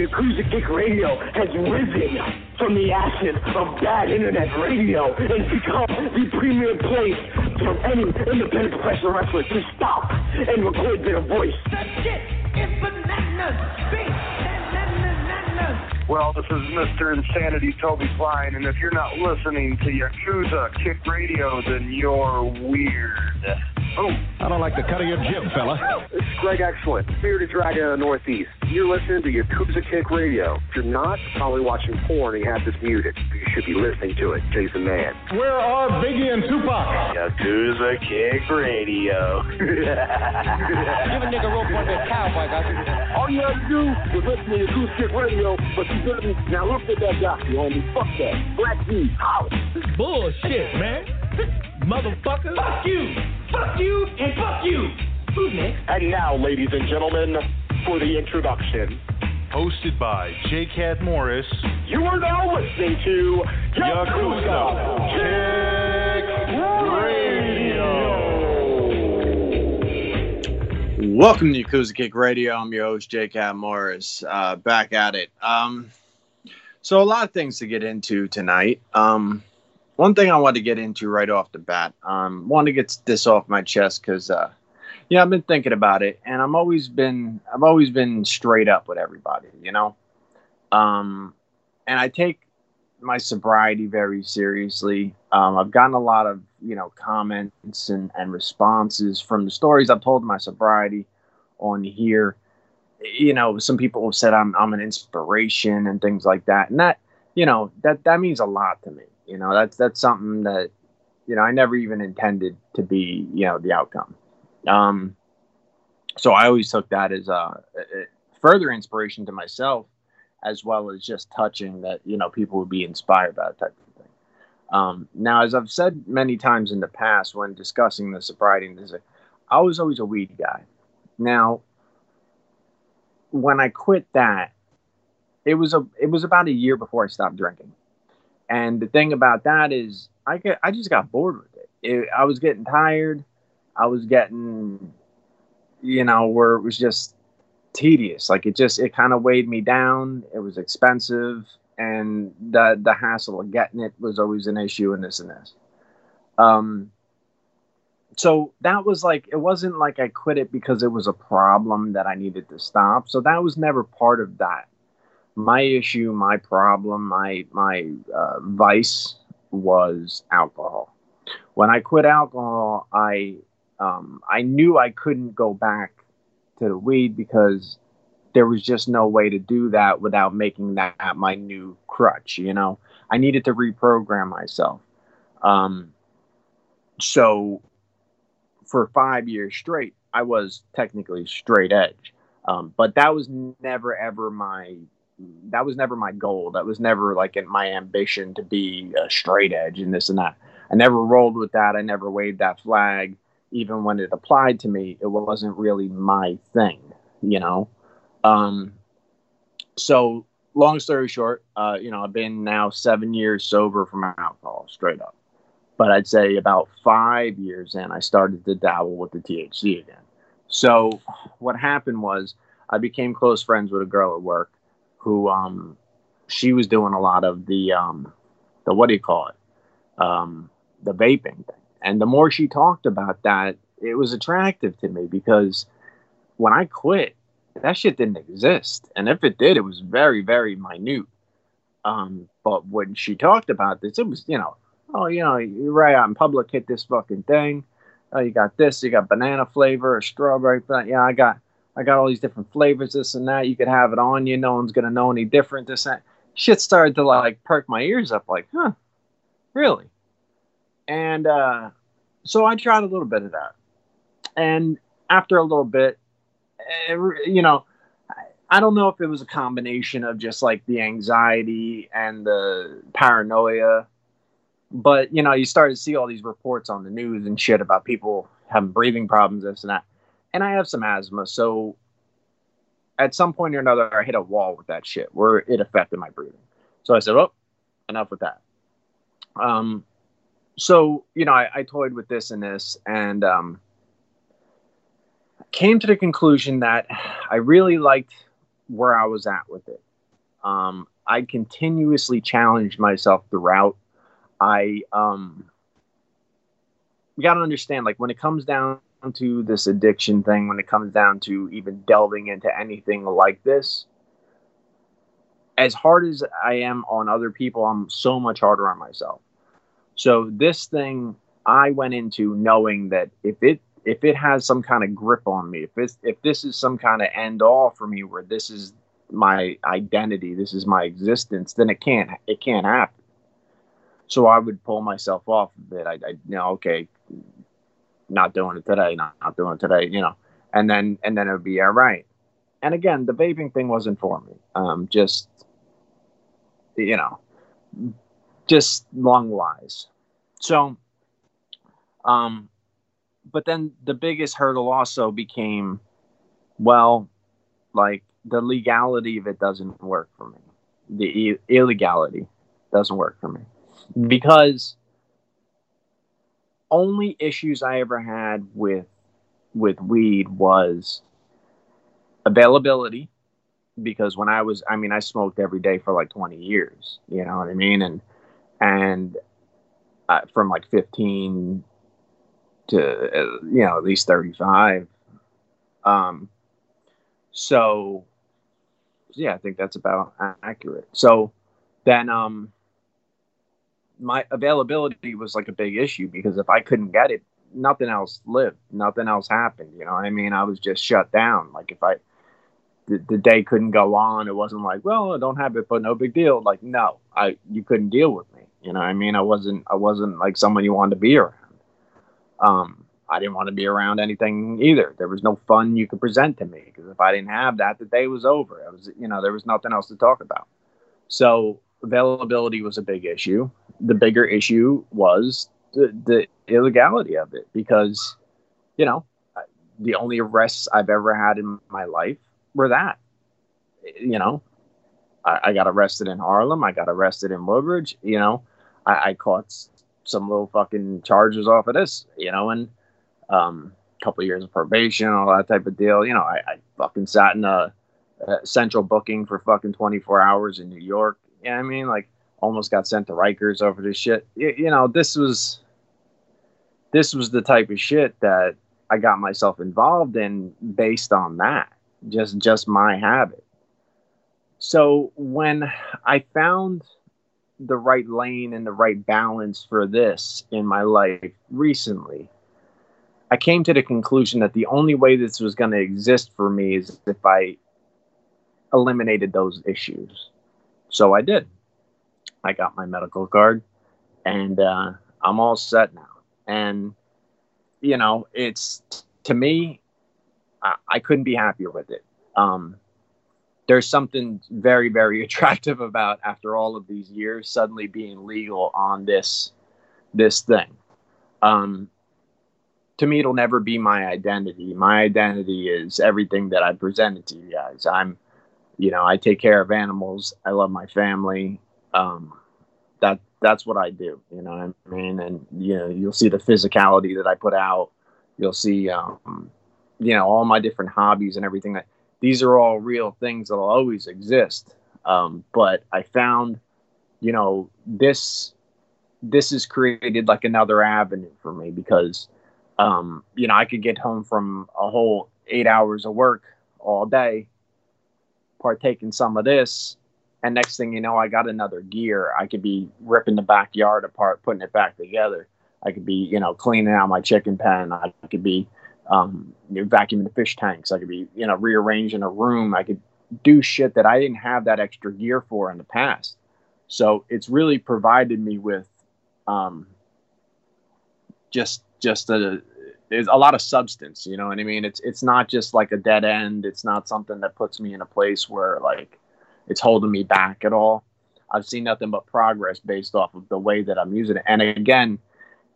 Yakuza Kick Radio has risen from the ashes of bad internet radio and become the premier place for any independent professional wrestler to stop and record their voice. The shit is bananas, bitch, bananas. Well, this is Mr. Insanity, Toby Klein, and if you're not listening to Yakuza Kick Radio, then you're weird. Oh, I don't like the cut of your jib, fella. This is Greg Excellent, bearded dragon of the Northeast. You're listening to Yakuza Kick Radio. If you're not, you're probably watching porn and you have this muted. You should be listening to it, Jason Mann. Where are Biggie and Tupac? Yakuza Kick Radio. Give a nigga rope on that cowboy, guys. All you have to do is listen to Yakuza Kick Radio, but you didn't. Now look at that guy, you homie. Fuck that. Black dude, holler. This is bullshit, man. Motherfucker. Fuck you, and fuck you. Who's next? And now, ladies and gentlemen, for the introduction. Hosted by J Cat Morris. You are now listening to Yakuza Kick Radio. Welcome to Yakuza Kick Radio. I'm your host, J Cat Morris. Back at it. So a lot of things to get into tonight. One thing I wanted to get into right off the bat, wanted to get this off my chest because, I've been thinking about it, and I've always been straight up with everybody, and I take my sobriety very seriously. I've gotten a lot of, comments and responses from the stories I've told my sobriety on here. Some people have said I'm an inspiration and things like that, and that, that means a lot to me. That's something that, I never even intended to be, the outcome. So I always took that as a further inspiration to myself, as well as just touching that, people would be inspired by that type of thing. Now, as I've said many times in the past when discussing the sobriety industry, I was always a weed guy. Now, when I quit that, it was about a year before I stopped drinking. And the thing about that is I just got bored with it. I was getting tired. I was getting, where it was just tedious. Like it kind of weighed me down. It was expensive. And the hassle of getting it was always an issue and this and this. So that was it wasn't like I quit it because it was a problem that I needed to stop. So that was never part of that. My issue, my problem, my vice was alcohol. When I quit alcohol, I knew I couldn't go back to the weed because there was just no way to do that without making that my new crutch. I needed to reprogram myself. So for 5 years straight, I was technically straight edge. But that was never, ever my, that was never my goal. That was never like in my ambition to be a straight edge and this and that. I never rolled with that. I never waved that flag. Even when it applied to me, it wasn't really my thing, you know? So long story short, you know, I've been now 7 years sober from alcohol, straight up. But I'd say about 5 years in, I started to dabble with the THC again. So what happened was I became close friends with a girl at work who, she was doing a lot of the, what do you call it? The vaping thing. And the more she talked about that, it was attractive to me because when I quit, that shit didn't exist. And if it did, it was very, very minute. But when she talked about this, it was, you know, oh, you know, you're right out in public, hit this fucking thing. Oh, you got this, you got banana flavor, or strawberry. Yeah, I got all these different flavors, this and that. You could have it on you. No one's going to know any different. This and that. Shit started to like perk my ears up like, huh, really? And so I tried a little bit of that. And after a little bit, you know, I don't know if it was a combination of just like the anxiety and the paranoia. But, you know, you started to see all these reports on the news and shit about people having breathing problems, this and that. And I have some asthma. So at some point or another, I hit a wall with that shit where it affected my breathing. So I said, oh, enough with that. So, you know, I toyed with this and this and came to the conclusion that I really liked where I was at with it. I continuously challenged myself throughout. You got to understand, like, when it comes down to this addiction thing, when it comes down to even delving into anything like this, as hard as I am on other people, I'm so much harder on myself. So this thing I went into knowing that if it has some kind of grip on me, if this is some kind of end all for me where this is my identity, this is my existence, then it can't happen. So I would pull myself off of it. I, you know, okay, not doing it today, not doing it today, you know, and then it would be all right. And again, the vaping thing wasn't for me. Just, you know, just lung wise. So, but then the biggest hurdle also became, well, like the legality of it doesn't work for me. The illegality doesn't work for me. Because only issues I ever had with weed was availability, because when I smoked every day for like 20 years, you know what I mean? And from like 15 to, you know, at least 35. So yeah, I think that's about accurate. So then, my availability was like a big issue because if I couldn't get it, nothing else lived, nothing else happened. You know what I mean? I was just shut down. Like if the day couldn't go on, it wasn't like, well, I don't have it, but no big deal. Like, no, you couldn't deal with me. You know what I mean? I wasn't like someone you wanted to be around. I didn't want to be around anything either. There was no fun you could present to me because if I didn't have that, the day was over. It was, you know, there was nothing else to talk about. So availability was a big issue. The bigger issue was the illegality of it because, you know, the only arrests I've ever had in my life were that. You know, I got arrested in Harlem. I got arrested in Woodbridge. You know, I caught some little fucking charges off of this, you know, and a couple of years of probation, all that type of deal. You know, I fucking sat in a central booking for fucking 24 hours in New York. You know what I mean? Like, almost got sent to Rikers over this shit. You know, this was the type of shit that I got myself involved in based on that. Just my habit. So when I found the right lane and the right balance for this in my life recently, I came to the conclusion that the only way this was going to exist for me is if I eliminated those issues. So I did. I got my medical card, and I'm all set now. And, you know, it's, to me, I couldn't be happier with it. There's something very, very attractive about, after all of these years, suddenly being legal on this thing. To me, it'll never be my identity. My identity is everything that I presented to you guys. I take care of animals. I love my family. That's what I do. You know what I mean? And, you know, you'll see the physicality that I put out. You'll see, all my different hobbies and everything. These are all real things that'll always exist. But I found, this has created like another avenue for me, because, I could get home from a whole 8 hours of work all day, partake in some of this, and next thing you know, I got another gear. I could be ripping the backyard apart, putting it back together. I could be, cleaning out my chicken pen. I could be vacuuming the fish tanks. I could be, rearranging a room. I could do shit that I didn't have that extra gear for in the past. So it's really provided me with just a lot of substance, you know what I mean? It's not just like a dead end. It's not something that puts me in a place where, like, it's holding me back at all. I've seen nothing but progress based off of the way that I'm using it. And again,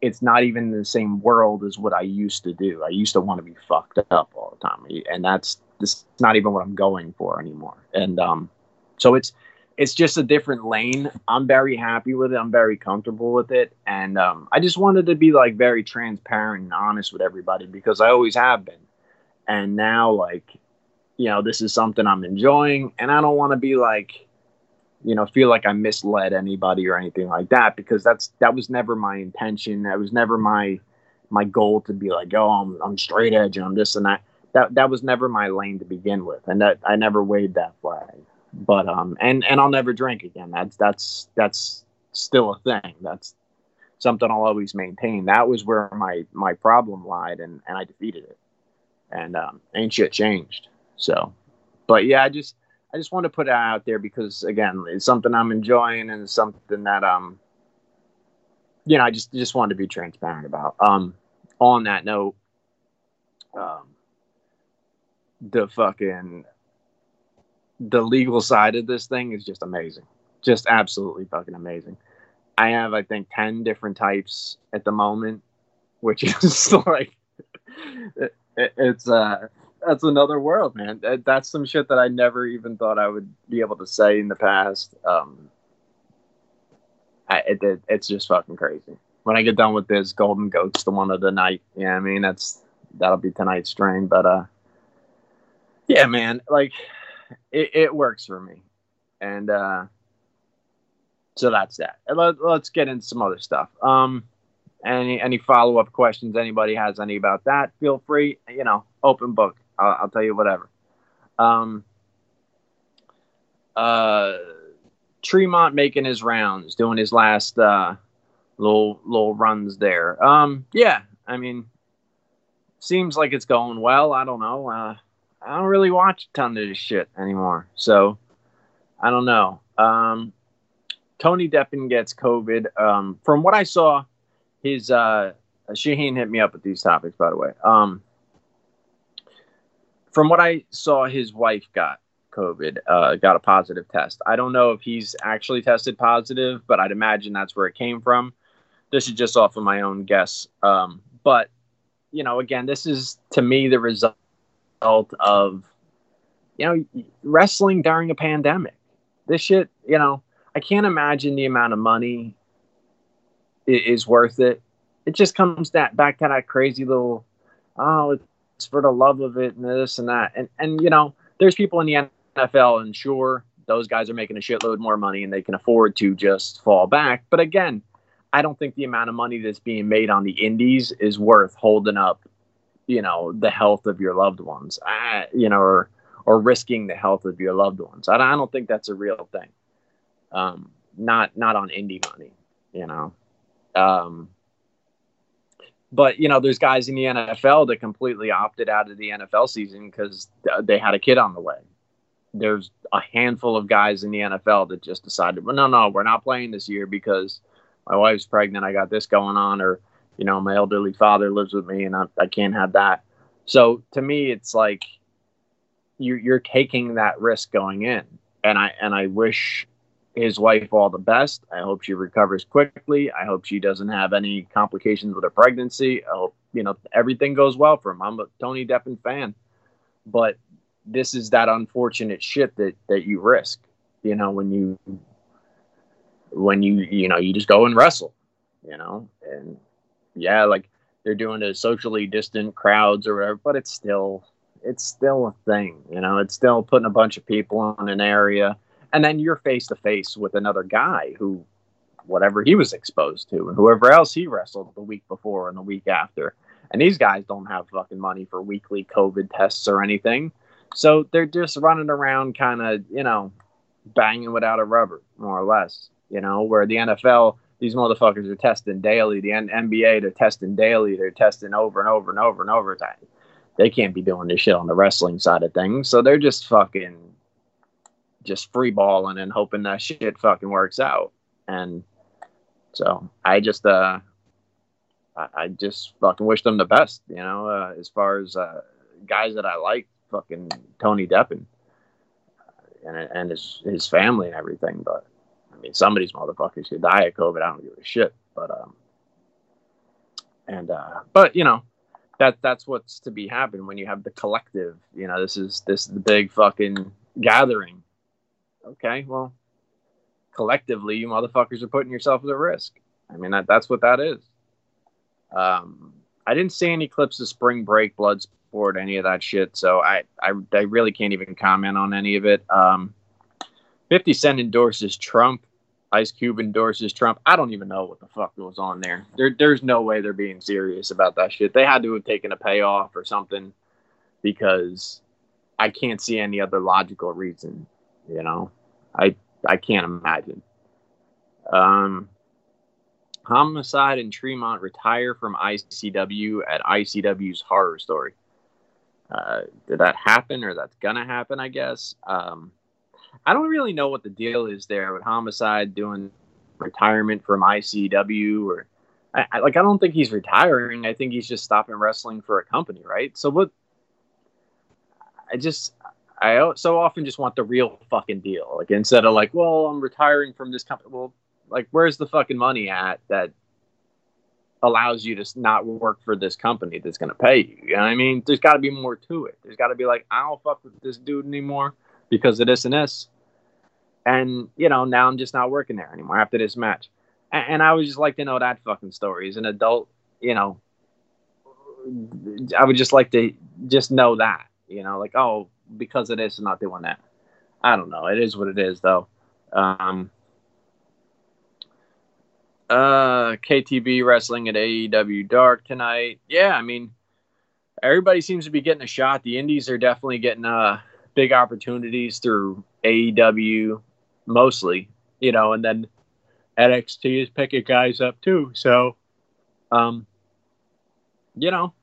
it's not even the same world as what I used to do. I used to want to be fucked up all the time, and that's not even what I'm going for anymore. And so it's just a different lane. I'm very happy with it. I'm very comfortable with it. And I just wanted to be, like, very transparent and honest with everybody, because I always have been. And now, like, this is something I'm enjoying, and I don't want to be like, feel like I misled anybody or anything like that, because that was never my intention. That was never my goal to be like, oh, I'm straight edge and I'm this and that. That was never my lane to begin with. And that I never waved that flag. But and I'll never drink again. That's still a thing. That's something I'll always maintain. That was where my problem lied, and I defeated it. And ain't shit changed. So, but yeah, I just want to put it out there, because again, it's something I'm enjoying, and it's something that I just wanted to be transparent about. On that note, the legal side of this thing is just amazing. Just absolutely fucking amazing. I have, I think, 10 different types at the moment, which is like, that's another world, man. That's some shit that I never even thought I would be able to say in the past. It's just fucking crazy. When I get done with this, Golden Goat's the one of the night. You know what I mean? That'll be tonight's strain, but, yeah, man, like, It works for me. And so that's that. Let's get into some other stuff. Any follow-up questions anybody has any about that, feel free. Open book. I'll tell you whatever. Tremont making his rounds, doing his last little runs there. Yeah, I mean, seems like it's going well. I don't know. I don't really watch a ton of this shit anymore, so I don't know. Tony Deppen gets COVID. From what I saw, his Shaheen hit me up with these topics, by the way. From what I saw, his wife got COVID, got a positive test. I don't know if he's actually tested positive, but I'd imagine that's where it came from. This is just off of my own guess. But, again, this is, to me, the result of wrestling during a pandemic. This shit, I can't imagine the amount of money is worth it. It just comes back to that crazy little, oh, it's for the love of it and this and that. And there's people in the NFL, and sure, those guys are making a shitload more money and they can afford to just fall back. But again, I don't think the amount of money that's being made on the indies is worth holding up the health of your loved ones, or risking the health of your loved ones. I don't think that's a real thing. Not on indie money, but, there's guys in the NFL that completely opted out of the NFL season because they had a kid on the way. there's a handful of guys in the NFL that just decided, well, no, we're not playing this year because my wife's pregnant, I got this going on, or, you know, my elderly father lives with me and I can't have that. So to me, it's like you're taking that risk going in. And I wish his wife all the best. I hope she recovers quickly. I hope she doesn't have any complications with her pregnancy. I hope, you know, everything goes well for him. I'm a Tony Deppen fan, but this is that unfortunate shit that you risk, you know, when you, you know, you just go and wrestle, you know, and yeah, like they're doing the socially distant crowds or whatever, but it's still a thing, you know, it's still putting a bunch of people on an area. And then you're face to face with another guy who, whatever he was exposed to and whoever else he wrestled the week before and the week after. And these guys don't have fucking money for weekly COVID tests or anything. So they're just running around kind of, you know, banging without a rubber, more or less, you know, where the NFL, these motherfuckers are testing daily. The NBA, they're testing daily. They're testing over and over and over and over again. They can't be doing this shit on the wrestling side of things. So they're just fucking just free balling and hoping that shit fucking works out. And so I just fucking wish them the best, you know, as far as guys that I like, fucking Tony Deppen and his family and everything. But I mean, somebody's motherfuckers could die of COVID. I don't give a shit. But but you know, that's what's to be happened when you have the collective. You know, this is the big fucking gathering. Okay, well, collectively, you motherfuckers are putting yourself at risk. I mean, that's what that is. I didn't see any clips of Spring Break, Bloodsport, any of that shit, so I really can't even comment on any of it. 50 Cent endorses Trump. Ice Cube endorses Trump. I don't even know what the fuck goes on there. There's no way they're being serious about that shit. They had to have taken a payoff or something because I can't see any other logical reason, you know? I can't imagine. Homicide and Tremont retire from ICW at ICW's Horror Story. Did that happen, or that's gonna happen, I guess? I don't really know what the deal is there with Homicide doing retirement from ICW, or I don't think he's retiring. I think he's just stopping wrestling for a company, right? So what? I so often just want the real fucking deal. Like, instead of like, well, I'm retiring from this company. Well, like, where's the fucking money at that allows you to not work for this company that's going to pay you? You know what I mean? There's got to be more to it. There's got to be like, I don't fuck with this dude anymore because of this and this. And, you know, now I'm just not working there anymore after this match. And I would just like to know that fucking story. As an adult, you know, I would just like to just know that, you know, like, oh, because of this and not doing that. I don't know. It is what it is, though. KTB wrestling at AEW Dark tonight. Yeah, I mean, everybody seems to be getting a shot. The indies are definitely getting big opportunities through AEW mostly, you know, and then NXT is picking guys up too. So, you know,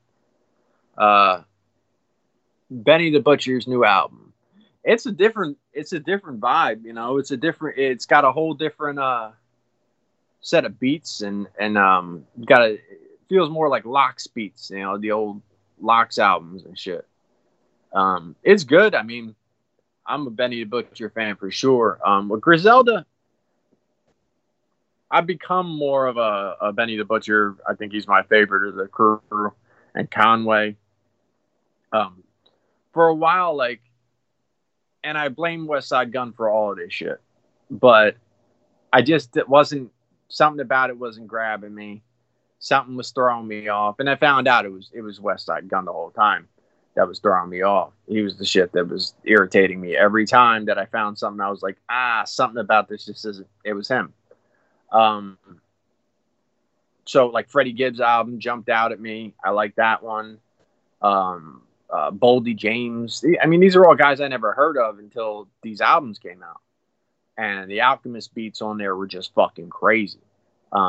Benny the Butcher's new album. It's a different vibe, you know. It's got a whole different set of beats and it feels more like Lox beats, you know, the old Lox albums and shit. It's good. I mean, I'm a Benny the Butcher fan for sure. With Griselda, I've become more of a Benny the Butcher. I think he's my favorite of the crew, and Conway. For a while, like, and I blame Westside Gunn for all of this shit, but something about it wasn't grabbing me. Something was throwing me off, and I found out it was Westside Gunn the whole time that was throwing me off. He was the shit that was irritating me every time that I found something. I was like, something about this just isn't. It was him. So like Freddie Gibbs' album jumped out at me. I like that one. Boldy James. I mean, these are all guys I never heard of until these albums came out. And the Alchemist beats on there were just fucking crazy.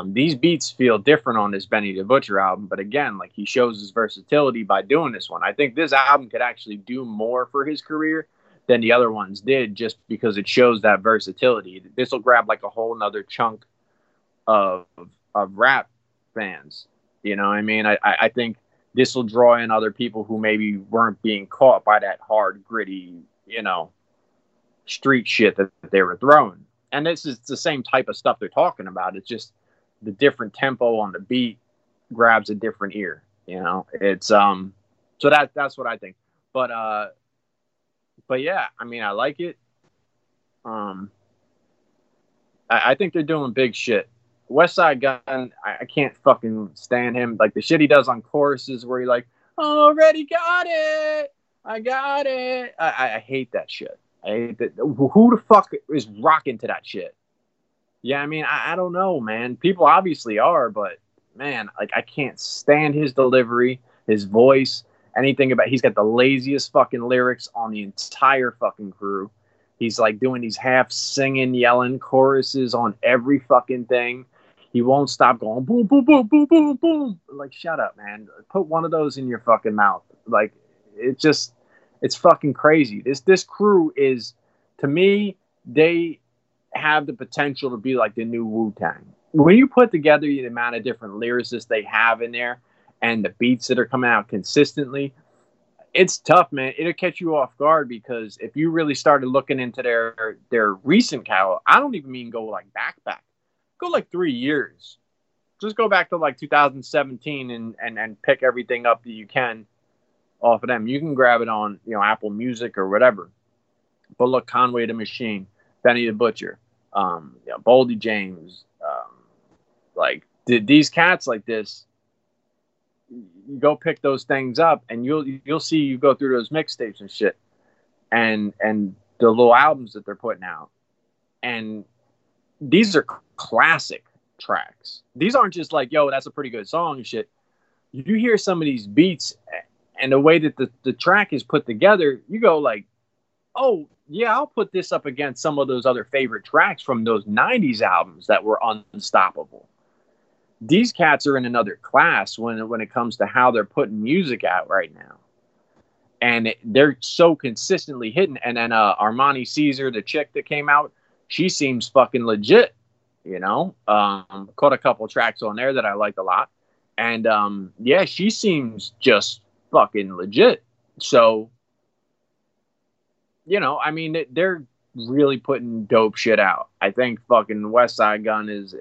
These beats feel different on this Benny the Butcher album. But again, like, he shows his versatility by doing this one. I think this album could actually do more for his career than the other ones did, just because it shows that versatility. This will grab like a whole nother chunk of rap fans. You know what I mean? I think this will draw in other people who maybe weren't being caught by that hard, gritty, you know, street shit that they were throwing. And this is the same type of stuff they're talking about. It's just the different tempo on the beat grabs a different ear, you know? It's, so that's what I think. But yeah, I mean, I like it. I think they're doing big shit. Westside Gunn, I can't fucking stand him. Like, the shit he does on choruses where he like, already got it. I got it. I hate that shit. I hate that. Who the fuck is rocking to that shit? Yeah, I mean, I don't know, man. People obviously are, but man, like, I can't stand his delivery, his voice, anything about. He's got the laziest fucking lyrics on the entire fucking crew. He's like doing these half singing, yelling choruses on every fucking thing. He won't stop going boom, boom, boom, boom, boom, boom. Like, shut up, man. Put one of those in your fucking mouth. Like, it just, it's fucking crazy. This crew is, to me, they have the potential to be like the new Wu-Tang. When you put together the amount of different lyricists they have in there and the beats that are coming out consistently, it's tough, man. It'll catch you off guard, because if you really started looking into their recent catalog, I don't even mean go like back. Go like 3 years. Just go back to like 2017 and pick everything up that you can off of them. You can grab it on, you know, Apple Music or whatever. But look, Conway the Machine, Benny the Butcher, you know, Boldy James, like these cats like this. You go pick those things up, and you'll see, you go through those mixtapes and shit, and the little albums that they're putting out, and these are classic tracks. These aren't just like, yo, that's a pretty good song and shit. You hear some of these beats and the way that the track is put together, you go like, oh yeah, I'll put this up against some of those other favorite tracks from those 90s albums that were unstoppable. These cats are in another class when it comes to how they're putting music out right now. And they're so consistently hitting. And then Armani Caesar, the chick that came out, she seems fucking legit, you know? Caught a couple tracks on there that I liked a lot. And, yeah, she seems just fucking legit. So, you know, I mean, they're really putting dope shit out. I think fucking Westside Gunn is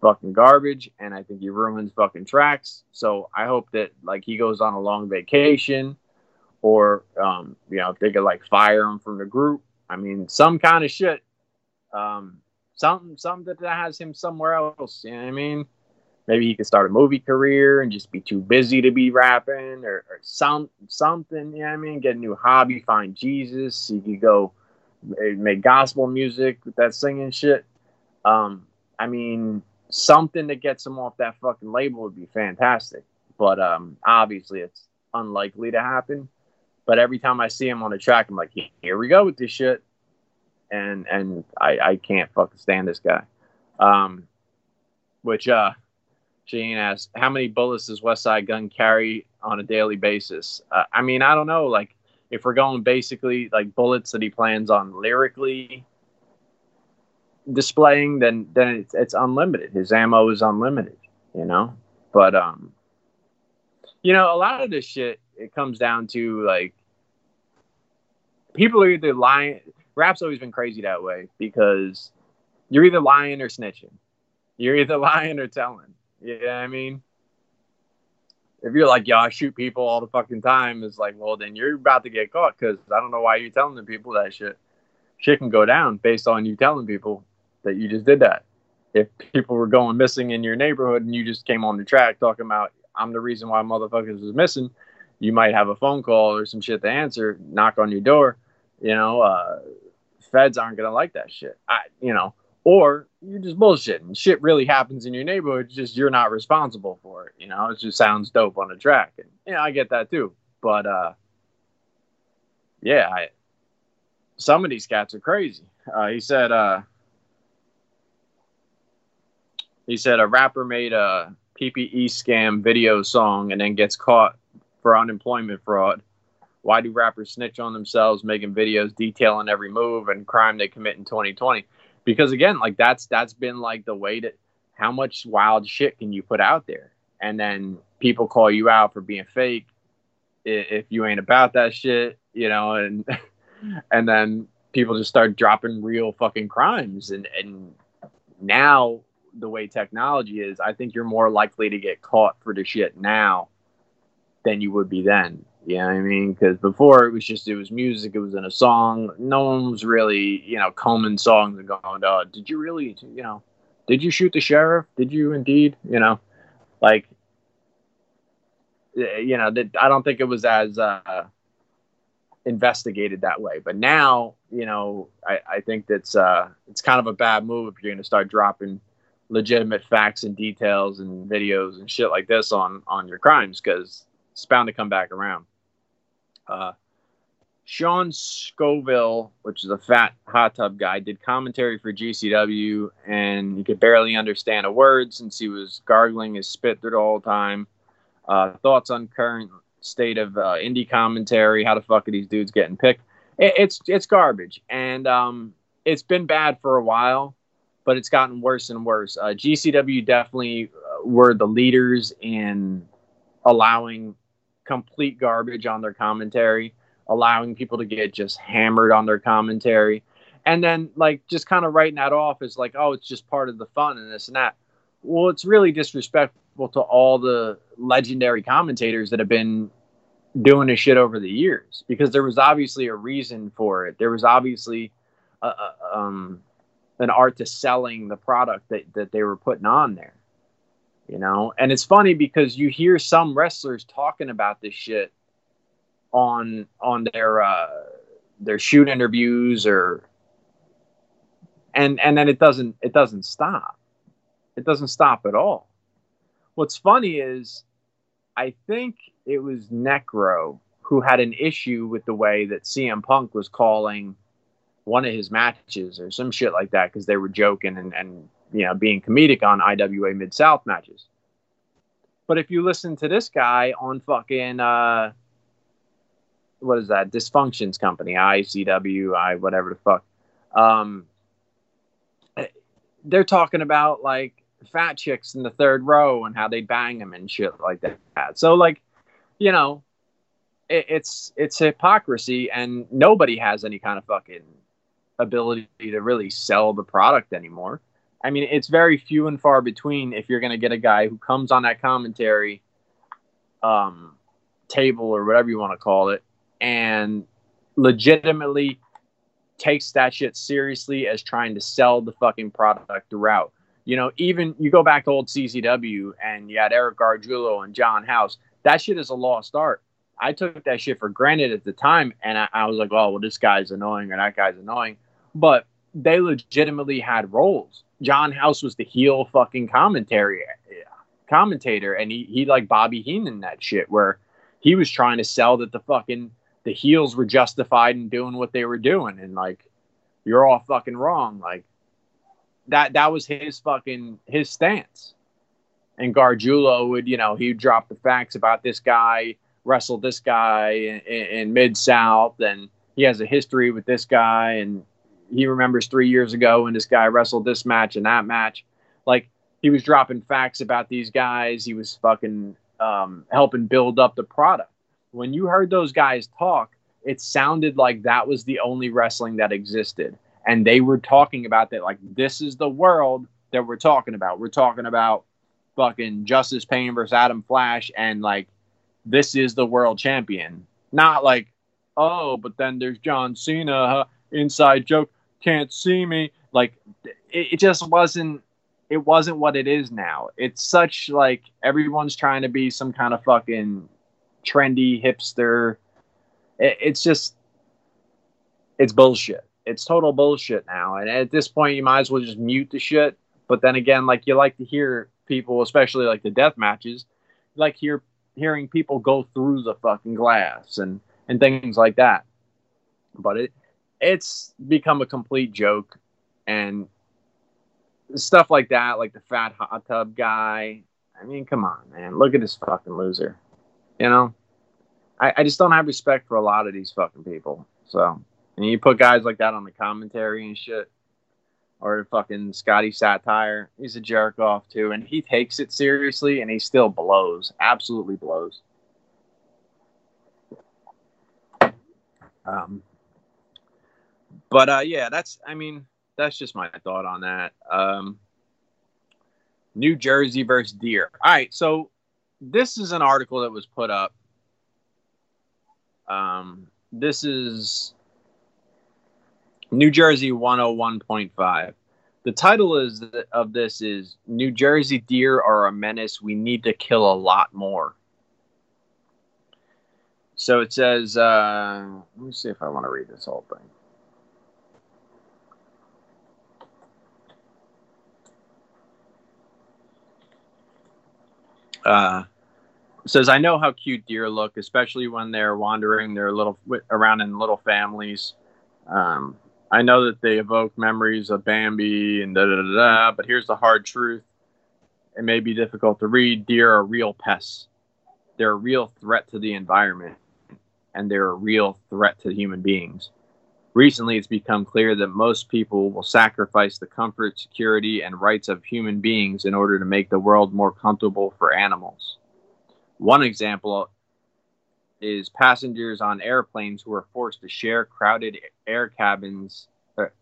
fucking garbage, and I think he ruins fucking tracks. So I hope that like he goes on a long vacation, or you know, if they could like fire him from the group. I mean, some kind of shit, something that has him somewhere else. You know what I mean? Maybe he could start a movie career and just be too busy to be rapping, or something. You know what I mean? Get a new hobby, find Jesus. He could go make gospel music with that singing shit. I mean, something that gets him off that fucking label would be fantastic. But obviously it's unlikely to happen. But every time I see him on a track, I'm like, here we go with this shit. And I can't fucking stand this guy. Which Shaheen asked, how many bullets does Westside Gunn carry on a daily basis? I mean, I don't know. Like, if we're going basically like bullets that he plans on lyrically displaying, then it's unlimited. His ammo is unlimited, you know. But you know, a lot of this shit, it comes down to like people are either lying. Rap's always been crazy that way, because you're either lying or snitching. You're either lying or telling. You know what I mean? If you're like, yo, I shoot people all the fucking time, it's like, well, then you're about to get caught, because I don't know why you're telling the people that shit. Shit can go down based on you telling people that you just did that. If people were going missing in your neighborhood and you just came on the track talking about, I'm the reason why motherfuckers was missing, you might have a phone call or some shit to answer, knock on your door. You know, feds aren't going to like that shit. You know, or you're just bullshitting. Shit really happens in your neighborhood, it's just you're not responsible for it. You know, it just sounds dope on a track. And, you know, I get that too. But, yeah, some of these cats are crazy. He said a rapper made a PPE scam video song and then gets caught for unemployment fraud. Why do rappers snitch on themselves, making videos detailing every move and crime they commit in 2020? Because again, like that's been like the way that how much wild shit can you put out there? And then people call you out for being fake if you ain't about that shit, you know, and then people just start dropping real fucking crimes. And now the way technology is, I think you're more likely to get caught for the shit now than you would be then. You know what I mean? Because before it was music, it was in a song. No one was really, you know, combing songs and going, oh, did you really, you know, did you shoot the sheriff? Did you indeed, you know, like, you know, I don't think it was as investigated that way. But now, you know, I think that's it's kind of a bad move if you're going to start dropping legitimate facts and details and videos and shit like this on your crimes, because it's bound to come back around. Sean Scoville, which is a fat hot tub guy, did commentary for GCW, and he could barely understand a word since he was gargling his spit through the whole time. Thoughts on current state of indie commentary? How the fuck are these dudes getting picked? It's garbage, and it's been bad for a while, but it's gotten worse and worse. GCW definitely were the leaders in allowing complete garbage on their commentary, allowing people to get just hammered on their commentary, and then like just kind of writing that off as like, oh, it's just part of the fun and this and that. Well, it's really disrespectful to all the legendary commentators that have been doing this shit over the years, because there was obviously a reason for it. There was obviously an art to selling the product that they were putting on there, you know? And it's funny because you hear some wrestlers talking about this shit on their shoot interviews and then it doesn't stop. It doesn't stop at all. What's funny is I think it was Necro who had an issue with the way that CM Punk was calling one of his matches or some shit like that, because they were joking and you know, being comedic on IWA Mid-South matches. But if you listen to this guy on fucking what is that? Dysfunction's company, ICW, whatever the fuck. They're talking about like fat chicks in the third row and how they bang them and shit like that. So like, you know, it's hypocrisy, and nobody has any kind of fucking ability to really sell the product anymore. I mean, it's very few and far between if you're going to get a guy who comes on that commentary table or whatever you want to call it and legitimately takes that shit seriously as trying to sell the fucking product throughout. You know, even you go back to old CCW and you had Eric Gargiulo and John House. That shit is a lost art. I took that shit for granted at the time, and I was like, oh, well, this guy's annoying or that guy's annoying. But they legitimately had roles. John House was the heel fucking commentator, and he like Bobby Heenan that shit, where he was trying to sell that the heels were justified in doing what they were doing, and like, you're all fucking wrong. Like that was his stance. And Gargiulo would, you know, he'd drop the facts about this guy, wrestled this guy in Mid-South, and he has a history with this guy, and he remembers 3 years ago when this guy wrestled this match and that match. Like, he was dropping facts about these guys. He was fucking helping build up the product. When you heard those guys talk, it sounded like that was the only wrestling that existed. And they were talking about that, like, this is the world that we're talking about. We're talking about fucking Justice Payne versus Adam Flash, and, like, this is the world champion. Not like, oh, but then there's John Cena, inside joke, can't see me. Like, it just wasn't, it wasn't what it is now. It's such, like, everyone's trying to be some kind of fucking trendy hipster. It's just, it's bullshit. It's total bullshit now, and at this point you might as well just mute the shit. But then again, like, you like to hear people, especially like the death matches, like hearing people go through the fucking glass and things like that. But it's become a complete joke, and stuff like that, like the fat hot tub guy. I mean, come on, man, look at this fucking loser. You know, I just don't have respect for a lot of these fucking people. So, and you put guys like that on the commentary and shit. Or fucking Scotty Satire. He's a jerk off too. And he takes it seriously and he still blows. Absolutely blows. But yeah, that's just my thought on that. New Jersey versus Deer. All right, so this is an article that was put up. This is New Jersey 101.5. The title is of this is New Jersey Deer Are a Menace. We Need to Kill a Lot More. So it says, let me see if I want to read this whole thing. It says, I know how cute deer look, especially when they're wandering their little around in little families. I know that they evoke memories of Bambi and da-da-da-da, but here's the hard truth. It may be difficult to read. Deer are real pests. They're a real threat to the environment, and they're a real threat to human beings. Recently, it's become clear that most people will sacrifice the comfort, security, and rights of human beings in order to make the world more comfortable for animals. One example is passengers on airplanes who are forced to share crowded cabins with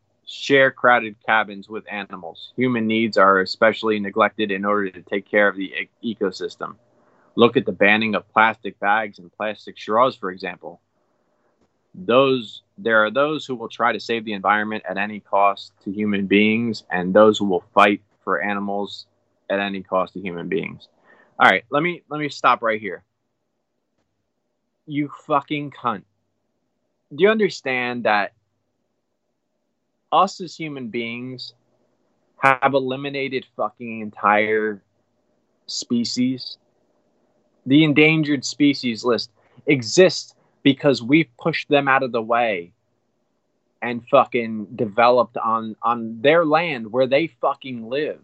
animals. Human needs are especially neglected in order to take care of the ecosystem. Look at the banning of plastic bags and plastic straws, for example. There are those who will try to save the environment at any cost to human beings, and those who will fight for animals at any cost to human beings. All right, let me stop right here. You fucking cunt. Do you understand that us as human beings have eliminated fucking entire species? The endangered species list exists because we've pushed them out of the way and fucking developed on their land where they fucking live.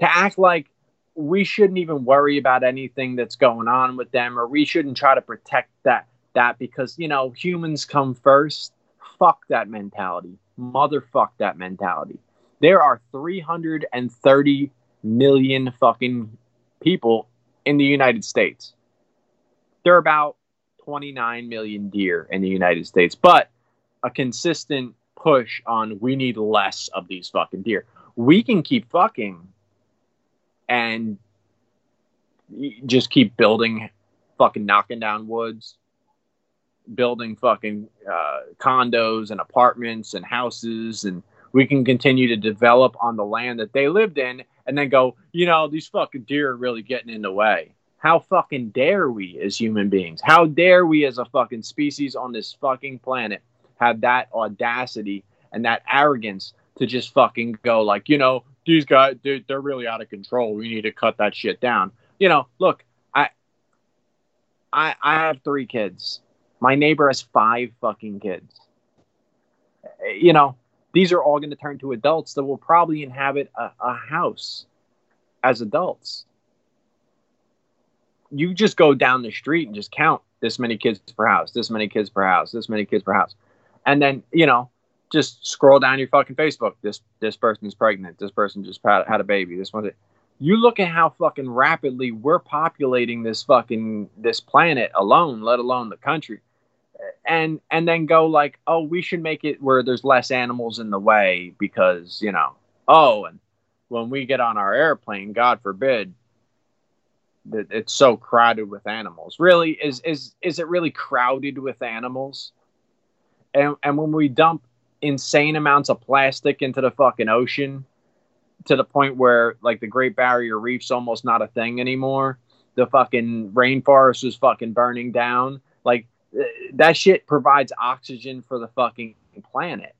To act like we shouldn't even worry about anything that's going on with them, or we shouldn't try to protect that because, you know, humans come first. Fuck that mentality. Motherfuck that mentality. There are 330 million fucking people in the United States. There are about 29 million deer in the United States, but a consistent push on we need less of these fucking deer. We can keep fucking and just keep building, fucking knocking down woods, building fucking condos and apartments and houses, and we can continue to develop on the land that they lived in. And then go, you know, these fucking deer are really getting in the way. How fucking dare we as human beings? How dare we as a fucking species on this fucking planet have that audacity and that arrogance to just fucking go like, you know, these guys, they're really out of control. We need to cut that shit down. You know, look, I have 3 kids. My neighbor has 5 fucking kids. You know. These are all going to turn to adults that will probably inhabit a house as adults. You just go down the street and just count this many kids per house, this many kids per house, this many kids per house. And then, you know, just scroll down your fucking Facebook. This person's pregnant. This person just had a baby. This one. You look at how fucking rapidly we're populating this fucking, this planet alone, let alone the country. And then go like, oh, we should make it where there's less animals in the way because, you know, oh, and when we get on our airplane, God forbid, it's so crowded with animals. Really, is it really crowded with animals? And when we dump insane amounts of plastic into the fucking ocean to the point where, like, the Great Barrier Reef's almost not a thing anymore, the fucking rainforest is fucking burning down, like, that shit provides oxygen for the fucking planet.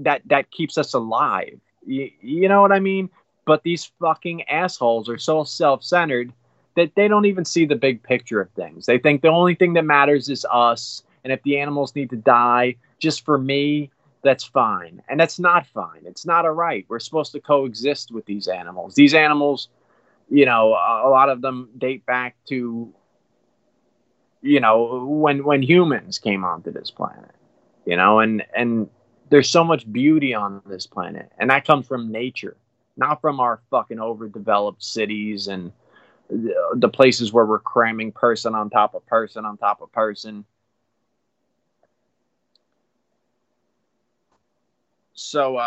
That keeps us alive. You know what I mean? But these fucking assholes are so self-centered that they don't even see the big picture of things. They think the only thing that matters is us. And if the animals need to die just for me, that's fine. And that's not fine. It's not all right. We're supposed to coexist with these animals. These animals, you know, a lot of them date back to you know, when humans came onto this planet, you know, and there's so much beauty on this planet, and that comes from nature, not from our fucking overdeveloped cities and the places where we're cramming person on top of person on top of person. So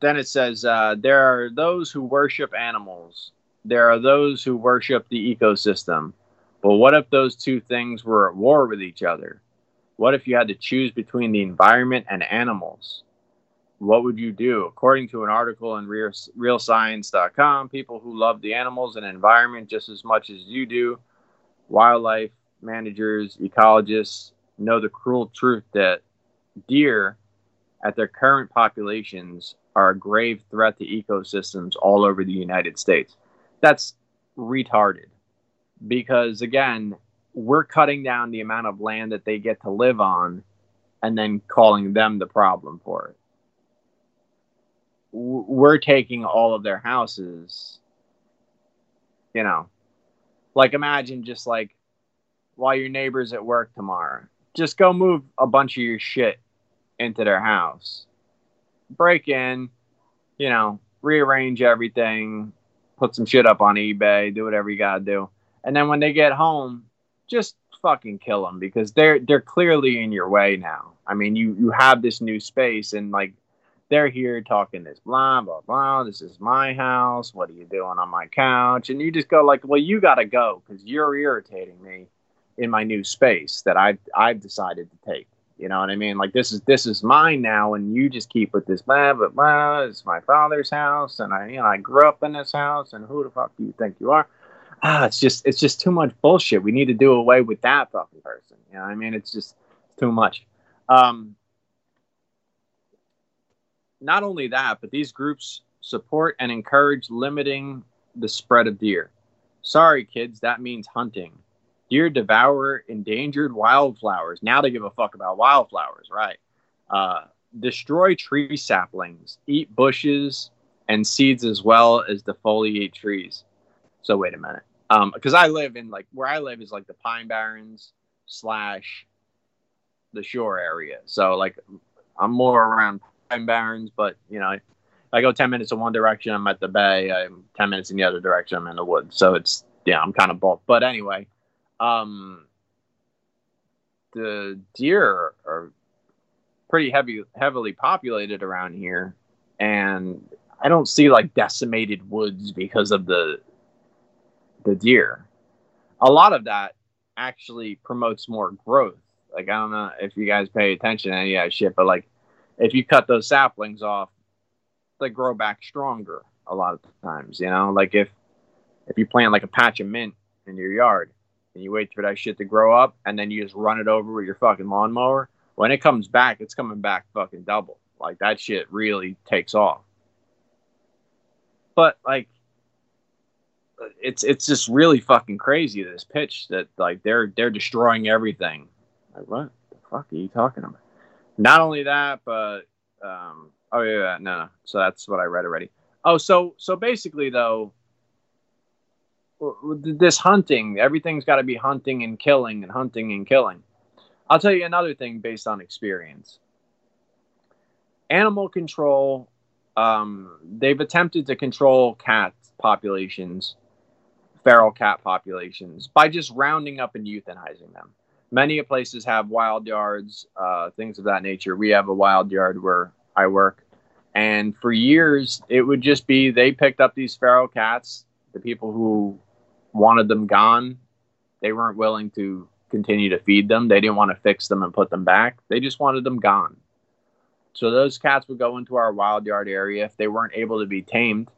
then it says, there are those who worship animals. There are those who worship the ecosystem. But what if those two things were at war with each other? What if you had to choose between the environment and animals? What would you do? According to an article in realscience.com, people who love the animals and environment just as much as you do, wildlife managers, ecologists, know the cruel truth that deer at their current populations are a grave threat to ecosystems all over the United States. That's retarded, because again, we're cutting down the amount of land that they get to live on and then calling them the problem for it. We're taking all of their houses, you know, like imagine just like while your neighbor's at work tomorrow, just go move a bunch of your shit into their house, break in, you know, rearrange everything, put some shit up on eBay, do whatever you gotta do. And then when they get home, just fucking kill them, because they're clearly in your way now. I mean, you have this new space, and like they're here talking this blah, blah, blah. This is my house. What are you doing on my couch? And you just go like, well, you gotta go because you're irritating me in my new space that I've decided to take. You know what I mean? Like this is mine now, and you just keep with this blah blah blah. It's my father's house, and I grew up in this house, and who the fuck do you think you are? Ah, it's just too much bullshit. We need to do away with that fucking person. You know what I mean? It's just too much. Not only that, but these groups support and encourage limiting the spread of deer. Sorry, kids, that means hunting. Deer devour endangered wildflowers. Now they give a fuck about wildflowers, right? Destroy tree saplings, eat bushes and seeds as well as defoliate trees. So wait a minute. Because I live in like, where I live is like the Pine Barrens / the shore area. So like I'm more around Pine Barrens, but you know, if I go 10 minutes in one direction, I'm at the bay. I'm 10 minutes in the other direction, I'm in the woods. So it's, yeah, I'm kind of both. But anyway, the deer are pretty heavily populated around here, and I don't see like decimated woods because of the deer. A lot of that actually promotes more growth. Like, I don't know if you guys pay attention to any of that shit, but like if you cut those saplings off, they grow back stronger a lot of times, you know? Like if you plant like a patch of mint in your yard, and you wait for that shit to grow up, and then you just run it over with your fucking lawnmower, when it comes back, it's coming back fucking double. Like, that shit really takes off. But, like, it's just really fucking crazy, this pitch that, like, they're destroying everything. Like, what the fuck are you talking about? Not only that, but, oh, yeah, no. So that's what I read already. Oh, so basically, though, this hunting, everything's got to be hunting and killing and hunting and killing. I'll tell you another thing based on experience. Animal control, they've attempted to control cat populations, feral cat populations, by just rounding up and euthanizing them. Many places have wild yards, things of that nature. We have a wild yard where I work. And for years, it would just be they picked up these feral cats, the people who wanted them gone, they weren't willing to continue to feed them. They didn't want to fix them and put them back. They just wanted them gone. So those cats would go into our wild yard area. If they weren't able to be tamed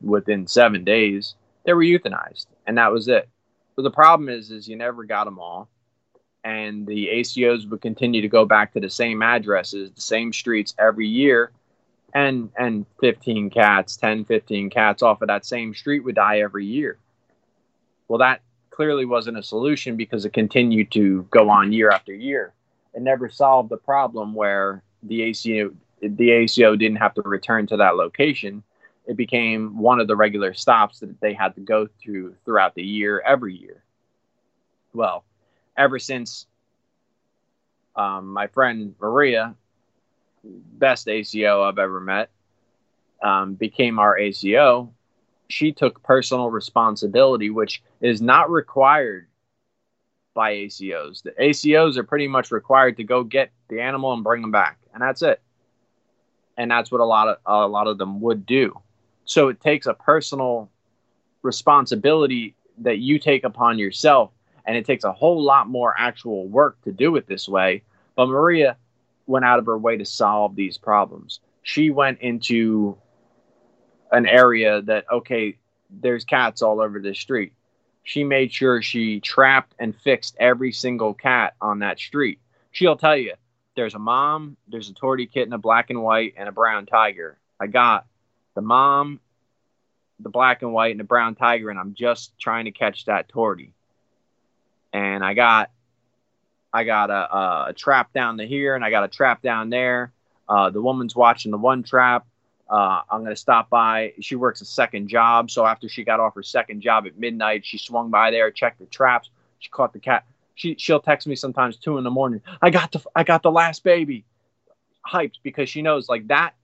within 7 days, they were euthanized. And that was it. But the problem is you never got them all. And the ACOs would continue to go back to the same addresses, the same streets every year. And 15 cats, 10, 15 cats off of that same street would die every year. Well, that clearly wasn't a solution because it continued to go on year after year. It never solved the problem where the ACO didn't have to return to that location. It became one of the regular stops that they had to go through throughout the year, every year. well, ever since my friend Maria, best ACO I've ever met, became our ACO, she took personal responsibility, which is not required by ACOs. The ACOs are pretty much required to go get the animal and bring them back, and that's it. And that's what a lot of them would do. So it takes a personal responsibility that you take upon yourself, and it takes a whole lot more actual work to do it this way. But Maria went out of her way to solve these problems. She went into an area that, okay, there's cats all over the street. She made sure she trapped and fixed every single cat on that street. She'll tell you, there's a mom, there's a tortie kitten, a black and white, and a brown tiger. I got the mom, the black and white, and the brown tiger, and I'm just trying to catch that tortie. And I got a trap down to here, and I got a trap down there. The woman's watching the one trap. I'm going to stop by. She works a second job. So after she got off her second job at midnight, she swung by there, checked the traps. She caught the cat. She'll text me sometimes 2 in the morning. I got the last baby. Hyped, because she knows like that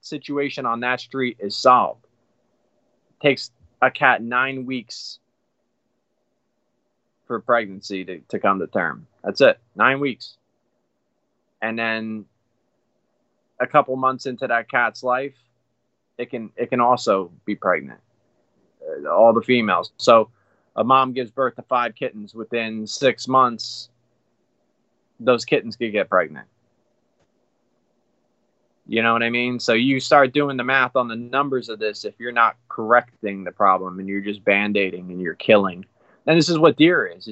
situation on that street is solved. It takes a cat 9 weeks for pregnancy to come to term. That's it. 9 weeks. And then a couple months into that cat's life, it can also be pregnant, all the females. So a mom gives birth to 5 kittens. Within 6 months, those kittens could get pregnant. You know what I mean? So you start doing the math on the numbers of this. If you're not correcting the problem and you're just band-aiding and you're killing, and this is what deer is.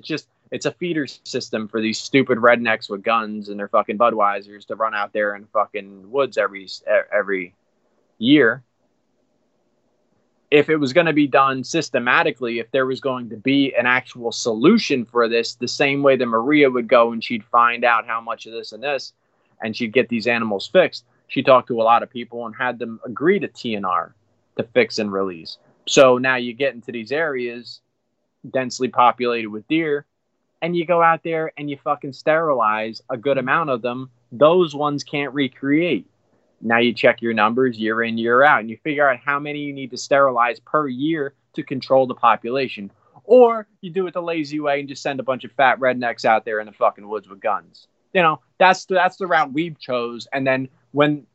It's a feeder system for these stupid rednecks with guns and their fucking Budweisers to run out there in fucking woods every year. If it was going to be done systematically, if there was going to be an actual solution for this, the same way that Maria would go and she'd find out how much of this, and she'd get these animals fixed. She talked to a lot of people and had them agree to TNR, to fix and release. So now you get into these areas densely populated with deer, and you go out there and you fucking sterilize a good amount of them. Those ones can't recreate. Now you check your numbers year in, year out, and you figure out how many you need to sterilize per year to control the population. Or you do it the lazy way and just send a bunch of fat rednecks out there in the fucking woods with guns. You know, that's the route we chose. And then when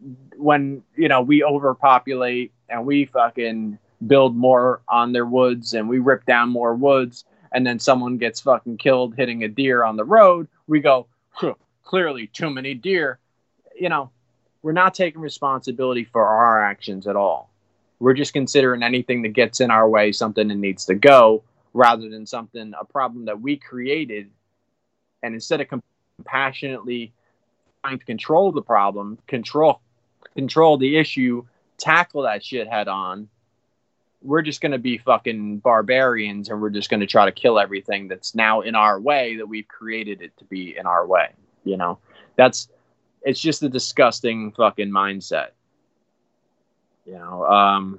you know, we overpopulate and we fucking build more on their woods and we rip down more woods, and then someone gets fucking killed hitting a deer on the road, we go, clearly too many deer. You know, we're not taking responsibility for our actions at all. We're just considering anything that gets in our way something that needs to go, rather than a problem that we created. And instead of compassionately trying to control the problem, control the issue, tackle that shit head on, we're just going to be fucking barbarians, and we're just going to try to kill everything that's now in our way that we've created it to be in our way. You know, it's just a disgusting fucking mindset. You know,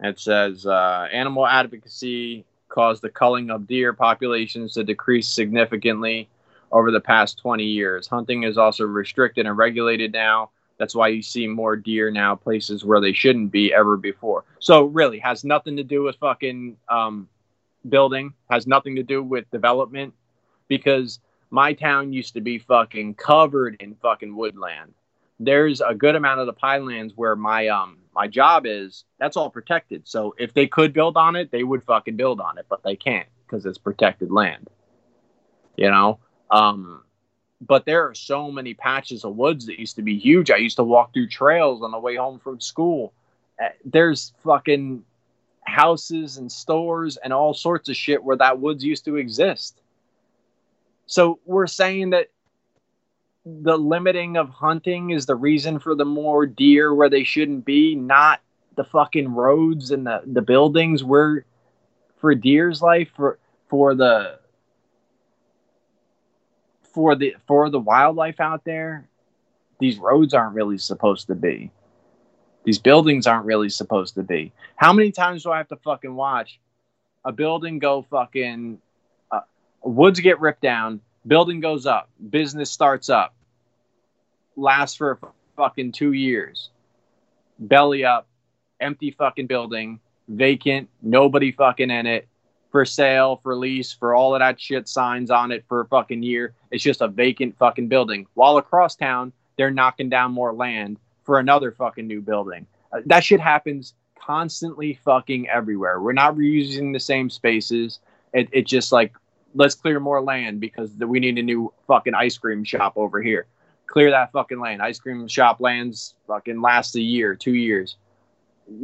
it says, animal advocacy caused the culling of deer populations to decrease significantly over the past 20 years. Hunting is also restricted and regulated now. That's why you see more deer now places where they shouldn't be ever before. So really has nothing to do with fucking building, has nothing to do with development, because my town used to be fucking covered in fucking woodland. There's a good amount of the pine lands where my job is, that's all protected. So if they could build on it, they would fucking build on it, but they can't because it's protected land. You know, but there are so many patches of woods that used to be huge. I used to walk through trails on the way home from school. There's fucking houses and stores and all sorts of shit where that woods used to exist. So we're saying that the limiting of hunting is the reason for the more deer where they shouldn't be, not the fucking roads and the buildings where for deer's life, for the wildlife out there. These roads aren't really supposed to be. These buildings aren't really supposed to be. How many times do I have to fucking watch a building go fucking Woods get ripped down. Building goes up. Business starts up. Lasts for fucking 2 years. Belly up. Empty fucking building. Vacant. Nobody fucking in it. For sale, for lease, for all of that shit, signs on it for a fucking year. It's just a vacant fucking building. While across town, they're knocking down more land for another fucking new building. That shit happens constantly fucking everywhere. We're not reusing the same spaces. It's just like, let's clear more land because we need a new fucking ice cream shop over here. Clear that fucking land. Ice cream shop lands fucking lasts a year, 2 years.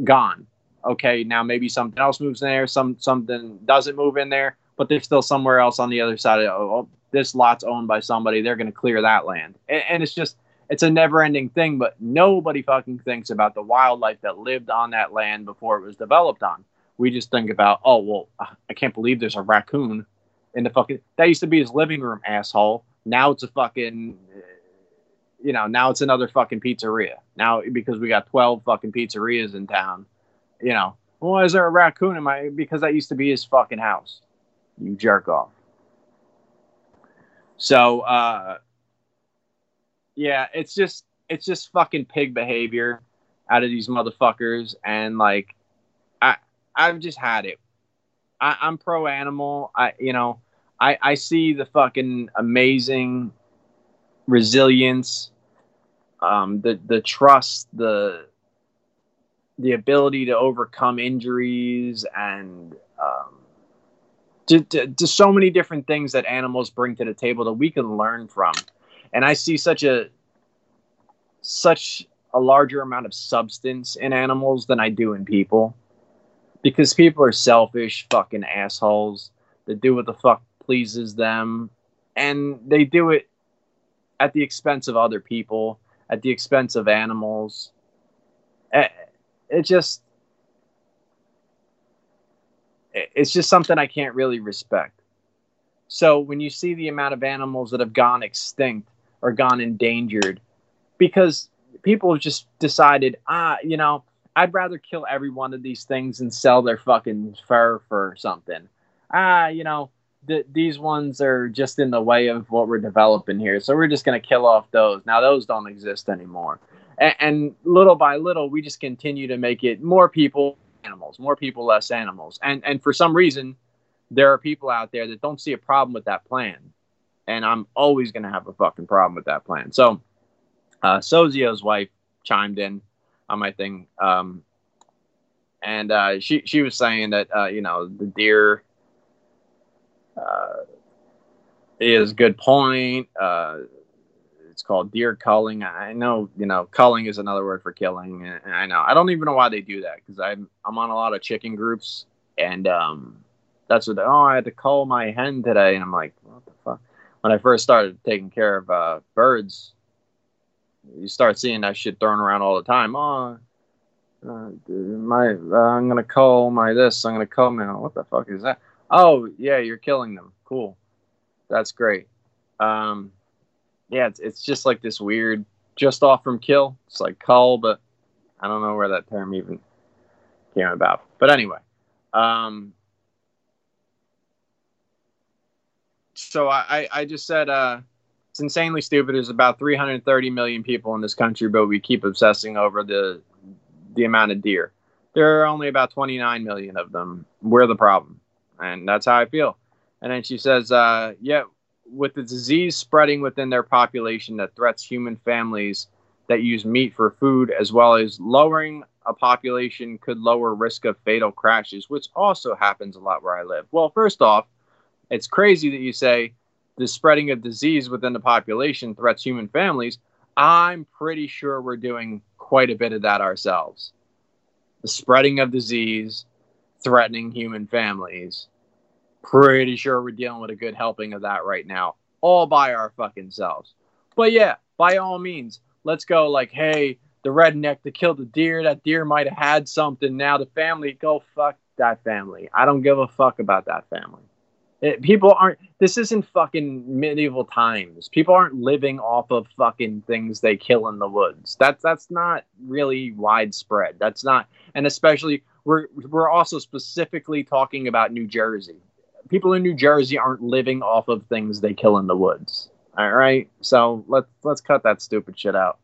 Gone. Okay, now maybe something else moves in there, something doesn't move in there, but there's still somewhere else on the other side of this lot's owned by somebody. They're going to clear that land. And it's just, it's a never-ending thing, but nobody fucking thinks about the wildlife that lived on that land before it was developed on. We just think about, oh, well, I can't believe there's a raccoon in the fucking... That used to be his living room, asshole. Now it's a fucking... You know, now it's another fucking pizzeria. Now, because we got 12 fucking pizzerias in town. You know, well, is there a raccoon in my... Because that used to be his fucking house. You jerk off. So, yeah, it's just fucking pig behavior out of these motherfuckers. And, like, I've just had it. I'm pro-animal. I see the fucking amazing resilience, the trust, the ability to overcome injuries and to so many different things that animals bring to the table that we can learn from. And I see such a larger amount of substance in animals than I do in people, because people are selfish fucking assholes that do what the fuck pleases them, and they do it at the expense of other people, at the expense of animals. It's just something I can't really respect. So when you see the amount of animals that have gone extinct or gone endangered, because people have just decided, I'd rather kill every one of these things and sell their fucking fur for something. These ones are just in the way of what we're developing here, so we're just going to kill off those. Now those don't exist anymore. And little by little, we just continue to make it more people, animals, more people, less animals. And for some reason, there are people out there that don't see a problem with that plan. And I'm always going to have a fucking problem with that plan. So, Sozio's wife chimed in on my thing. She was saying that, the deer is a good point. It's called deer culling. I know, culling is another word for killing. And I know. I don't even know why they do that, because I'm on a lot of chicken groups, and that's what. Oh, I had to cull my hen today, and I'm like, what the fuck? When I first started taking care of birds, you start seeing that shit thrown around all the time. Oh, I'm gonna cull my this. I'm gonna cull my. What the fuck is that? Oh yeah, you're killing them. Cool, that's great. Yeah, it's just like this weird, just off from kill. It's like cull, but I don't know where that term even came about. But anyway, so I just said it's insanely stupid. There's about 330 million people in this country, but we keep obsessing over the amount of deer. There are only about 29 million of them. We're the problem, and that's how I feel. And then she says, yeah. With the disease spreading within their population that threats human families that use meat for food, as well as lowering a population could lower risk of fatal crashes, which also happens a lot where I live. Well, first off, it's crazy that you say the spreading of disease within the population threats human families. I'm pretty sure we're doing quite a bit of that ourselves. The spreading of disease threatening human families. Pretty sure we're dealing with a good helping of that right now, all by our fucking selves. But yeah, by all means, let's go like, hey, the redneck that killed the deer, that deer might have had something. Now the family, go fuck that family. I don't give a fuck about that family. This isn't fucking medieval times. People aren't living off of fucking things they kill in the woods. That's not really widespread. That's not, and especially, we're also specifically talking about New Jersey. people in New Jersey aren't living off of things they kill in the woods. All right. So let's cut that stupid shit out.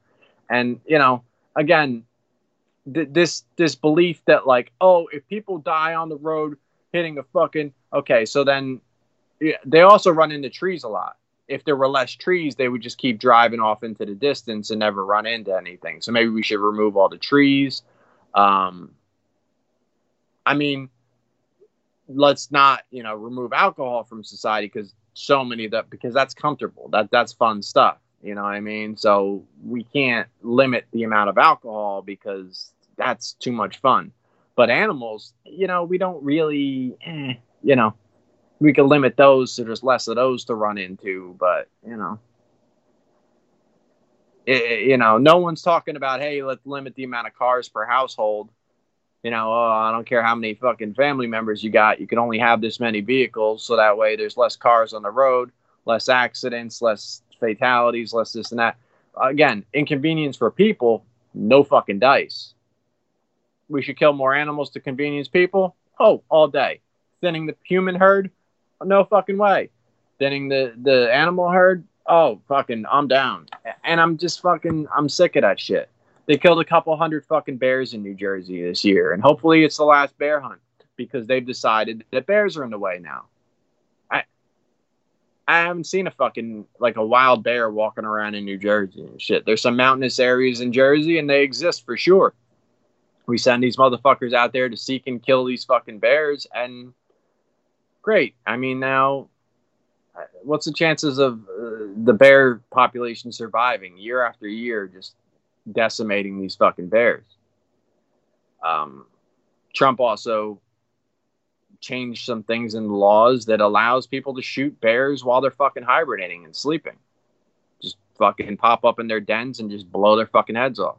And, you know, again, this belief that like, oh, if people die on the road hitting a fucking, okay, so then they also run into trees a lot. If there were less trees, they would just keep driving off into the distance and never run into anything. So maybe we should remove all the trees. I mean, let's not, you know, remove alcohol from society because that's comfortable. That's fun stuff. You know what I mean? So we can't limit the amount of alcohol because that's too much fun. But animals, you know, we don't really, you know, we can limit those so there's less of those to run into. But, you know, no one's talking about, hey, let's limit the amount of cars per household. You know, oh, I don't care how many fucking family members you got. You can only have this many vehicles. So that way there's less cars on the road, less accidents, less fatalities, less this and that. Again, inconvenience for people, no fucking dice. We should kill more animals to convenience people? Oh, all day. Thinning the human herd? No fucking way. Thinning the animal herd? Oh, fucking, I'm down. And I'm just fucking, I'm sick of that shit. They killed a couple hundred fucking bears in New Jersey this year. And hopefully it's the last bear hunt because they've decided that bears are in the way now. I haven't seen a fucking, like, a wild bear walking around in New Jersey and shit. There's some mountainous areas in Jersey and they exist for sure. We send these motherfuckers out there to seek and kill these fucking bears, and great. I mean, now, what's the chances of the bear population surviving year after year, just decimating these fucking bears? Trump also changed some things in the laws that allows people to shoot bears while they're fucking hibernating and sleeping. Just fucking pop up in their dens and just blow their fucking heads off.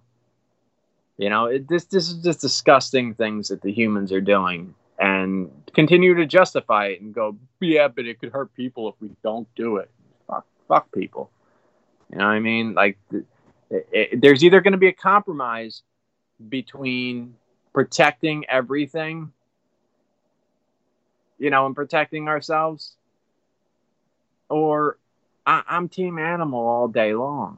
You know, this is just disgusting things that the humans are doing and continue to justify it and go, yeah, but it could hurt people if we don't do it. Fuck people. You know what I mean? Like, there's either going to be a compromise between protecting everything, you know, and protecting ourselves, or I'm team animal all day long.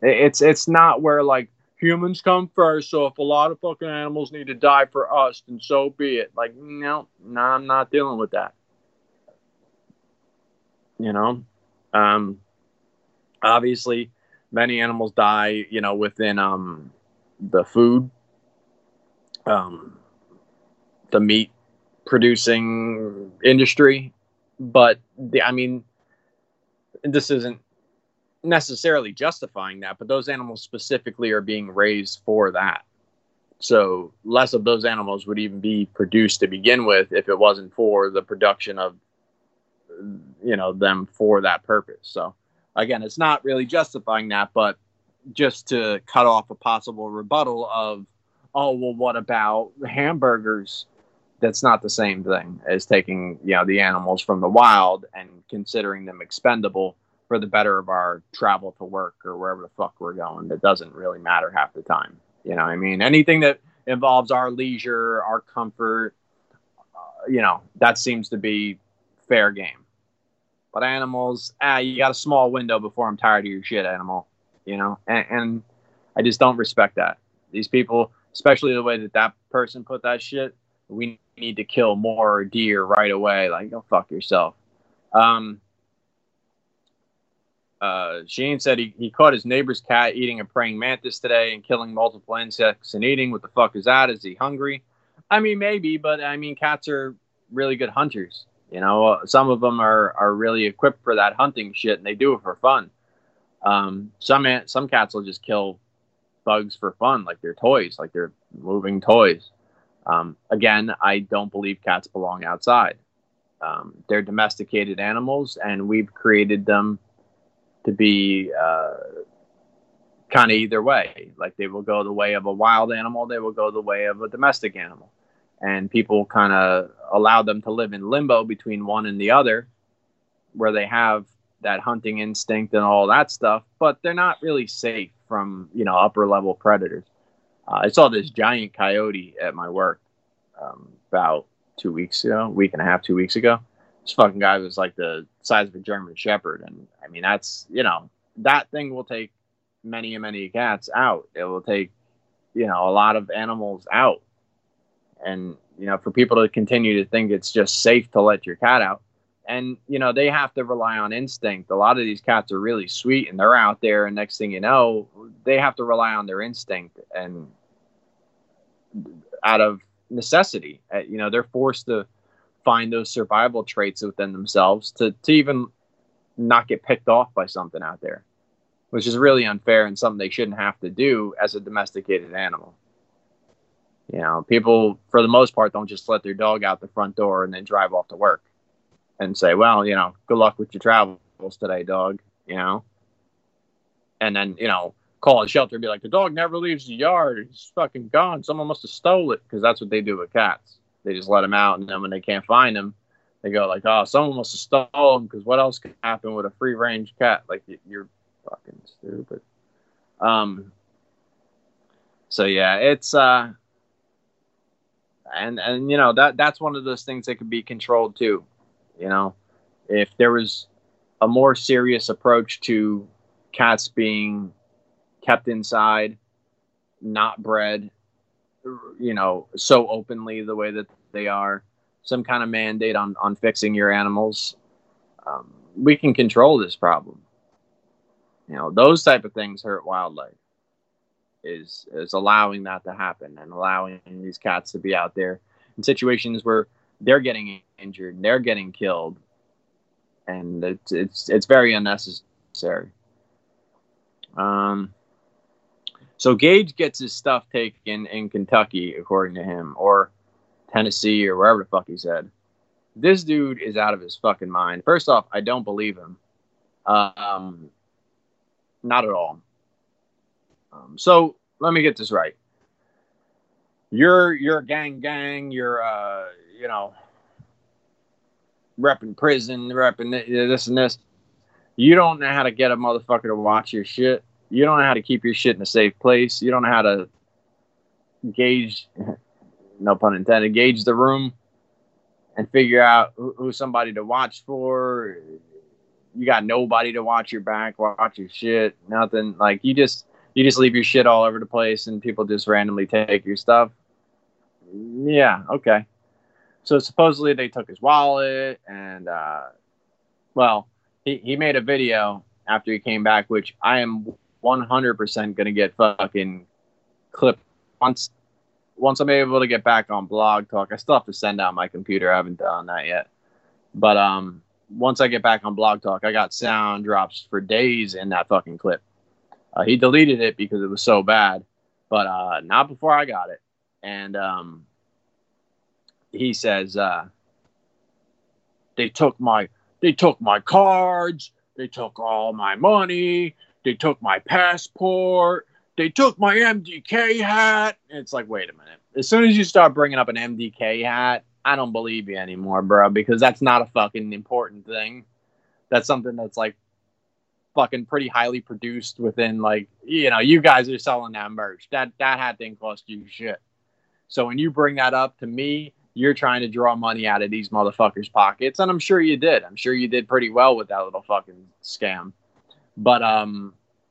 It's not where, like, humans come first, so if a lot of fucking animals need to die for us, then so be it. Like, no, I'm not dealing with that. You know? Obviously, many animals die, you know, within the food, the meat-producing industry. But, I mean, this isn't necessarily justifying that, but those animals specifically are being raised for that. So less of those animals would even be produced to begin with if it wasn't for the production of, you know, them for that purpose. So again, it's not really justifying that, but just to cut off a possible rebuttal of, oh, well, what about hamburgers? That's not the same thing as taking, you know, the animals from the wild and considering them expendable for the better of our travel to work or wherever the fuck we're going. That doesn't really matter half the time. You know what I mean? Anything that involves our leisure, our comfort, you know, that seems to be fair game. But animals, you got a small window before I'm tired of your shit, animal. You know, and I just don't respect that. These people, especially the way that person put that shit, we need to kill more deer right away. Like, go fuck yourself. Shaheen said he caught his neighbor's cat eating a praying mantis today and killing multiple insects and eating. What the fuck is that? Is he hungry? I mean, maybe, but I mean, cats are really good hunters. You know, some of them are really equipped for that hunting shit and they do it for fun. Some cats will just kill bugs for fun, like they're toys, like they're moving toys. Again, I don't believe cats belong outside. They're domesticated animals and we've created them to be kind of either way. Like, they will go the way of a wild animal, they will go the way of a domestic animal, and people kind of allow them to live in limbo between one and the other, where they have that hunting instinct and all that stuff, but they're not really safe from, you know, upper level predators. I saw this giant coyote at my work about 2 weeks ago, week and a half, 2 weeks ago. This fucking guy was like the size of a German Shepherd. And I mean, that's, you know, that thing will take many and many cats out. It will take, you know, a lot of animals out. And, you know, for people to continue to think it's just safe to let your cat out. And, you know, they have to rely on instinct. A lot of these cats are really sweet and they're out there. And next thing you know, they have to rely on their instinct and out of necessity. You know, they're forced to find those survival traits within themselves to even not get picked off by something out there, which is really unfair and something they shouldn't have to do as a domesticated animal. You know, people, for the most part, don't just let their dog out the front door and then drive off to work and say, well, you know, good luck with your travels today, dog, you know. And then, you know, call a shelter and be like, the dog never leaves the yard. It's fucking gone. Someone must have stole it, because that's what they do with cats. They just let them out, and then when they can't find them, they go like, oh, someone must have stole them, because what else could happen with a free-range cat? Like, you're fucking stupid. So, yeah, it's... And you know, that's one of those things that could be controlled too. You know, if there was a more serious approach to cats being kept inside, not bred, you know, so openly the way that they are, some kind of mandate on fixing your animals, we can control this problem. You know, those type of things hurt wildlife. Is allowing that to happen and allowing these cats to be out there in situations where they're getting injured and they're getting killed, and it's very unnecessary. So Gage gets his stuff taken in Kentucky, according to him, or Tennessee, or wherever the fuck he said. This dude is out of his fucking mind. First off, I don't believe him. Not at all. So let me get this right. You're gang. You're, you know, repping prison, repping this and this. You don't know how to get a motherfucker to watch your shit. You don't know how to keep your shit in a safe place. You don't know how to gauge, no pun intended, gauge the room and figure out who somebody to watch for. You got nobody to watch your back, watch your shit, nothing. Like, you just leave your shit all over the place and people just randomly take your stuff. Yeah, okay. So supposedly they took his wallet and, well, he made a video after he came back, which I am 100% going to get fucking clipped once I'm able to get back on Blog Talk. I still have to send out my computer. I haven't done that yet. But once I get back on Blog Talk, I got sound drops for days in that fucking clip. He deleted it because it was so bad, but not before I got it. And he says, they took my cards, they took all my money, they took my passport, they took my MDK hat. And it's like, wait a minute. As soon as you start bringing up an MDK hat, I don't believe you anymore, bro, because that's not a fucking important thing. That's something that's like fucking pretty highly produced within, like, you know, you guys are selling that merch. That hat didn't cost you shit. So when you bring that up to me, you're trying to draw money out of these motherfuckers' pockets, and I'm sure you did. I'm sure you did pretty well with that little fucking scam. But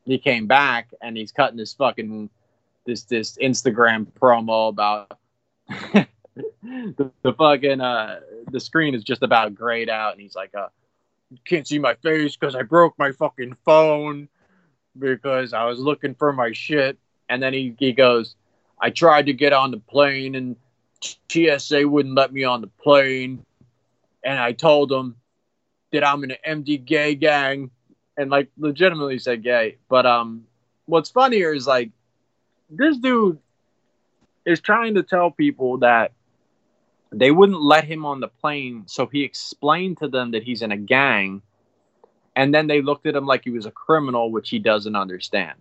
he came back and he's cutting this fucking this Instagram promo about the fucking the screen is just about grayed out, and he's like, you can't see my face because I broke my fucking phone because I was looking for my shit. And then he goes, I tried to get on the plane and TSA wouldn't let me on the plane. And I told them that I'm in an MDK gang, and like legitimately said gay. But what's funnier is like this dude is trying to tell people that they wouldn't let him on the plane, so he explained to them that he's in a gang, and then they looked at him like he was a criminal, which he doesn't understand.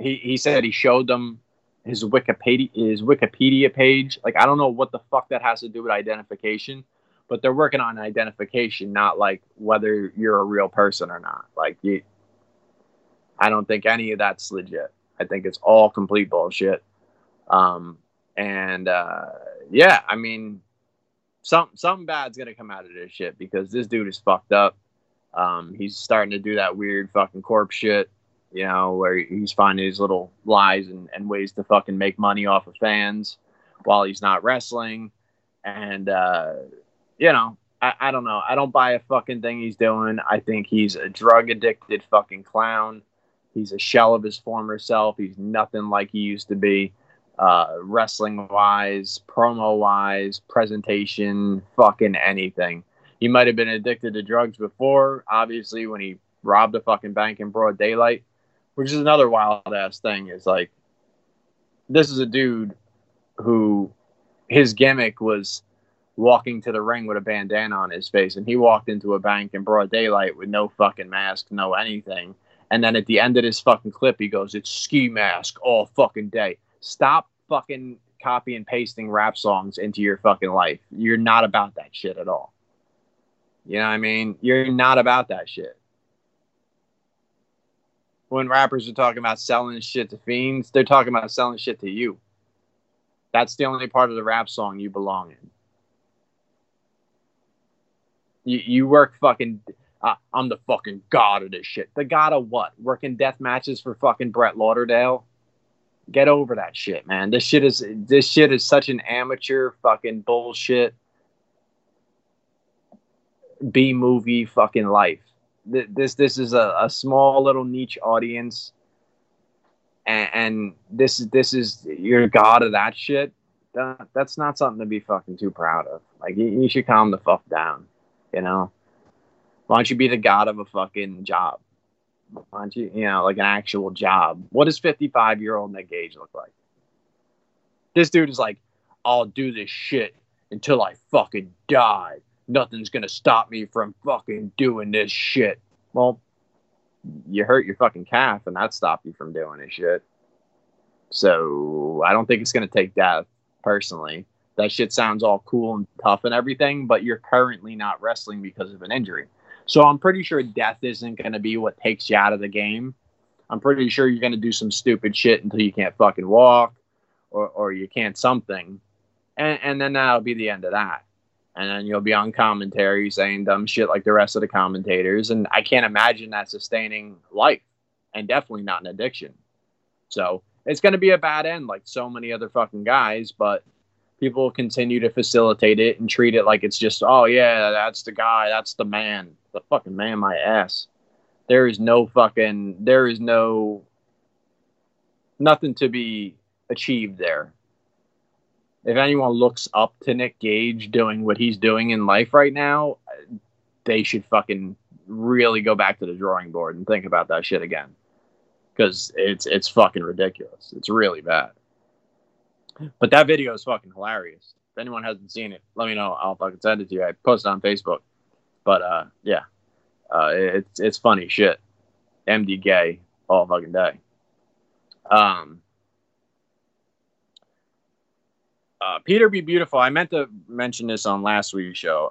He said he showed them his Wikipedia page. Like, I don't know what the fuck that has to do with identification, but they're working on identification, not like whether you're a real person or not. Like, I don't think any of that's legit. I think it's all complete bullshit. And, yeah, I mean, something bad's gonna come out of this shit, because this dude is fucked up. He's starting to do that weird fucking corp shit, you know, where he's finding his little lies and ways to fucking make money off of fans while he's not wrestling. And, you know, I don't know. I don't buy a fucking thing he's doing. I think he's a drug-addicted fucking clown. He's a shell of his former self. He's nothing like he used to be, wrestling-wise, promo-wise, presentation, fucking anything. He might have been addicted to drugs before, obviously, when he robbed a fucking bank in broad daylight, which is another wild-ass thing. Is like, this is a dude who, his gimmick was walking to the ring with a bandana on his face, and he walked into a bank in broad daylight with no fucking mask, no anything. And then at the end of this fucking clip, he goes, "It's ski mask all fucking day." Stop fucking copy and pasting rap songs into your fucking life. You're not about that shit at all. You know what I mean? You're not about that shit. When rappers are talking about selling shit to fiends, they're talking about selling shit to you. That's the only part of the rap song you belong in. You work fucking... I'm the fucking god of this shit. The god of what? Working death matches for fucking Brett Lauderdale? Get over that shit, man. This shit is such an amateur fucking bullshit B-movie fucking life. This is a small little niche audience, and this is your god of that shit. That's not something to be fucking too proud of. Like, you should calm the fuck down, you know? Why don't you be the god of a fucking job? Why don't you, you know, like an actual job? What does 55-year-old Nick Gage look like? This dude is like, I'll do this shit until I fucking die. Nothing's gonna stop me from fucking doing this shit. Well, you hurt your fucking calf, and that stopped you from doing this shit. So, I don't think it's gonna take death, personally. That shit sounds all cool and tough and everything, but you're currently not wrestling because of an injury. So I'm pretty sure death isn't going to be what takes you out of the game. I'm pretty sure you're going to do some stupid shit until you can't fucking walk or you can't something. And then that'll be the end of that. And then you'll be on commentary saying dumb shit like the rest of the commentators. And I can't imagine that sustaining life, and definitely not an addiction. So it's going to be a bad end like so many other fucking guys, but people continue to facilitate it and treat it like it's just, oh yeah, that's the guy, that's the man. The fucking man, my ass. There is nothing to be achieved there. If anyone looks up to Nick Gage doing what he's doing in life right now, they should fucking really go back to the drawing board and think about that shit again. Because it's fucking ridiculous. It's really bad. But that video is fucking hilarious. If anyone hasn't seen it, let me know. I'll fucking send it to you. I posted on Facebook. But, yeah, it's funny shit. MDK all fucking day. Peter B. Beautiful. I meant to mention this on last week's show.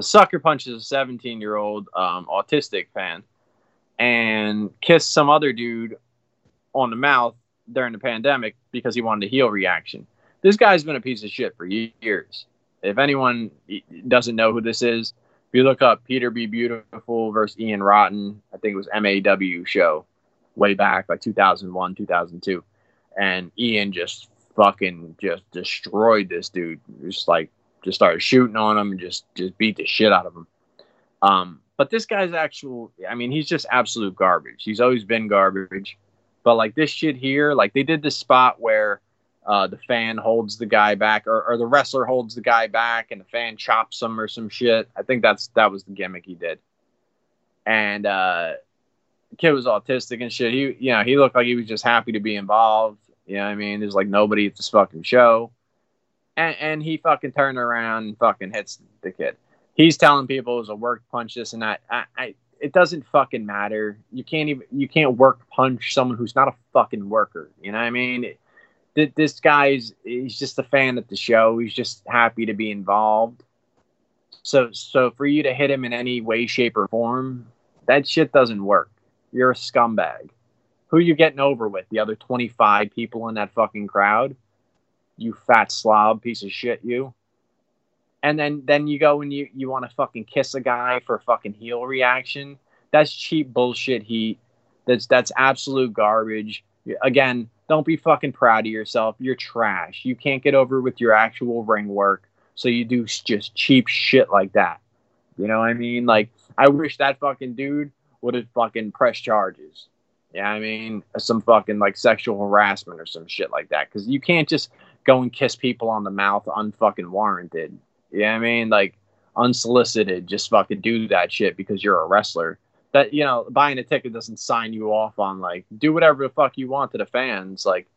Sucker punches a 17-year-old autistic fan and kissed some other dude on the mouth during the pandemic because he wanted a heel reaction. This guy's been a piece of shit for years. If anyone doesn't know who this is, if you look up Peter B. Beautiful versus Ian Rotten, I think it was MAW show way back, like 2001, 2002. And Ian just fucking just destroyed this dude. Just started shooting on him and just beat the shit out of him. But this guy's he's just absolute garbage. He's always been garbage. But like this shit here, like they did this spot where the fan holds the guy back, or the wrestler holds the guy back, and the fan chops him or some shit. I think that was the gimmick he did. And the kid was autistic and shit. He looked like he was just happy to be involved. You know what I mean? There's like nobody at this fucking show, and he fucking turned around and fucking hits the kid. He's telling people it was a work punch, this and that. It doesn't fucking matter. You can't work punch someone who's not a fucking worker. You know what I mean? This guy's, he's just a fan at the show. He's just happy to be involved. So for you to hit him in any way, shape, or form, that shit doesn't work. You're a scumbag. Who you getting over with? The other 25 people in that fucking crowd? You fat slob piece of shit, you. and then you go and you want to fucking kiss a guy for a fucking heel reaction. That's cheap bullshit heat. That's absolute garbage. Again, don't be fucking proud of yourself. You're trash. You can't get over with your actual ring work, so you do just cheap shit like that. You know what I mean? Like, I wish that fucking dude would have fucking pressed charges. Yeah, I mean, some fucking, like, sexual harassment or some shit like that. Because you can't just go and kiss people on the mouth unfucking warranted. Yeah, I mean, like, unsolicited, just fucking do that shit because you're a wrestler. That, you know, buying a ticket doesn't sign you off on, like, do whatever the fuck you want to the fans. Like,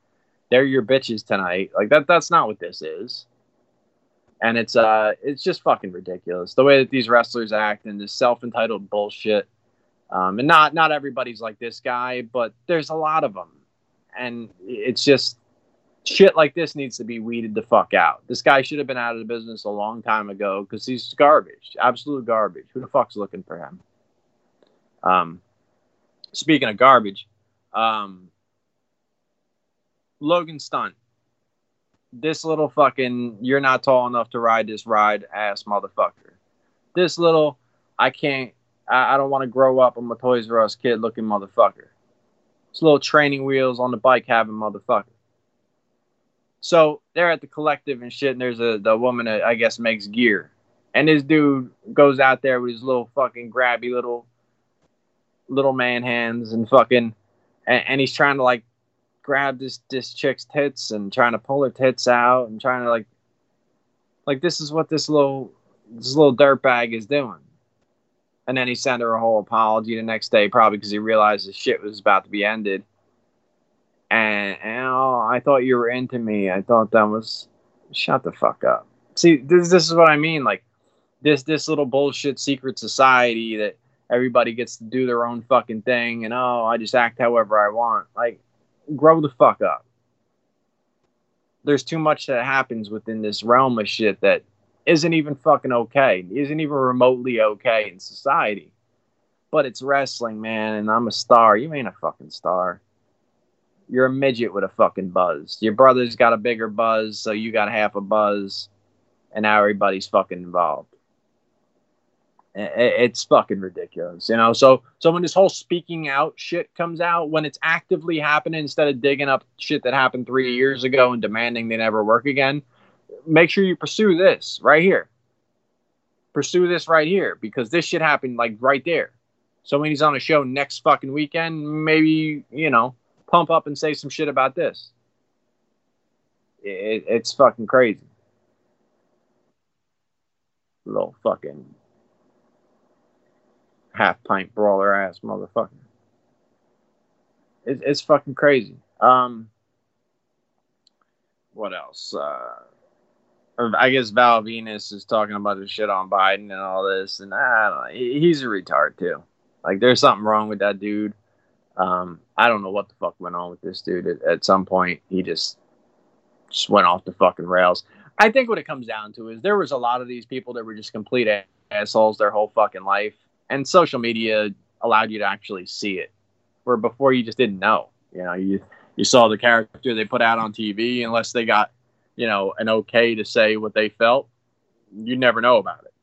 they're your bitches tonight. Like, that's not what this is. And it's just fucking ridiculous the way that these wrestlers act and this self-entitled bullshit. And not everybody's like this guy, but there's a lot of them. And it's just shit like this needs to be weeded the fuck out. This guy should have been out of the business a long time ago because he's garbage, absolute garbage. Who the fuck's looking for him? Speaking of garbage, Logan Stunt. This little fucking, you're not tall enough to ride this ride ass motherfucker. This little, I don't want to grow up. I'm a Toys R Us kid looking motherfucker. It's little training wheels on the bike having motherfucker. So they're at the collective and shit, and there's the woman that I guess makes gear. And this dude goes out there with his little fucking grabby little man hands and fucking, and he's trying to, like, grab this chick's tits and trying to pull her tits out and trying to, like this is what this little dirtbag is doing. And then he sent her a whole apology the next day, probably because he realized the shit was about to be ended. And oh, I thought you were into me. I thought that was... Shut the fuck up. See, this is what I mean. Like, this little bullshit secret society that everybody gets to do their own fucking thing. And, oh, I just act however I want. Like, grow the fuck up. There's too much that happens within this realm of shit that isn't even fucking okay, isn't even remotely okay in society. But it's wrestling, man, and I'm a star. You ain't a fucking star. You're a midget with a fucking buzz. Your brother's got a bigger buzz, so you got half a buzz, and now everybody's fucking involved. It's fucking ridiculous, you know? So when this whole speaking out shit comes out, when it's actively happening, instead of digging up shit that happened 3 years ago and demanding they never work again, make sure you pursue this right here. Pursue this right here, because this shit happened, like, right there. So when he's on a show next fucking weekend, maybe, you know, pump up and say some shit about this. It's fucking crazy. Little fucking half-pint brawler-ass motherfucker. It's fucking crazy. What else? I guess Val Venus is talking about the shit on Biden and all this, and I don't know. He's a retard too. Like, there's something wrong with that dude. I don't know what the fuck went on with this dude. At some point, he just went off the fucking rails. I think what it comes down to is there was a lot of these people that were just complete assholes their whole fucking life, and social media allowed you to actually see it, where before you just didn't know. You know, you saw the character they put out on TV, unless they got, you know, an okay to say what they felt, you never know about it.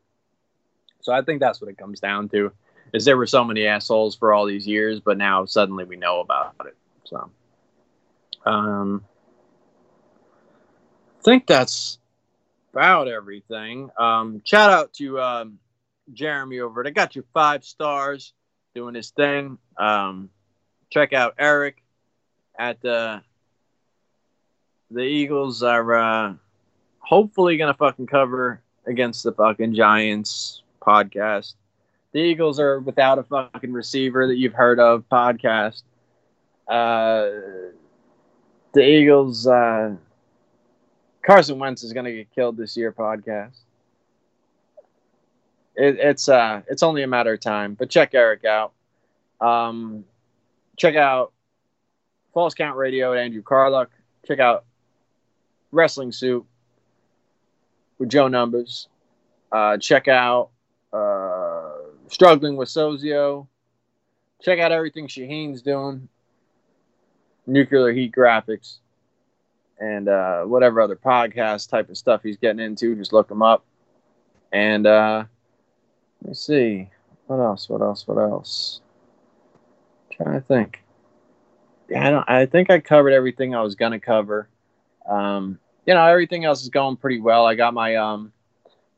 So I think that's what it comes down to, is there were so many assholes for all these years, but now suddenly we know about it. So I think that's about everything. Shout out to Jeremy over there. I got you 5 stars doing this thing. Check out Eric at the Eagles are hopefully going to fucking cover against the fucking Giants podcast. The Eagles are without a fucking receiver that you've heard of podcast. The Eagles, Carson Wentz is going to get killed this year podcast. It's only a matter of time, but check Eric out. Check out False Count Radio at Andrew Carluck. Check out Wrestling Soup with Joe Numbers. Check out Struggling with Sozio. Check out everything Shaheen's doing. Nuclear Heat Graphics. And whatever other podcast type of stuff he's getting into, just look him up. And let me see. What else? I'm trying to think. I think I covered everything I was going to cover. Everything else is going pretty well. I got my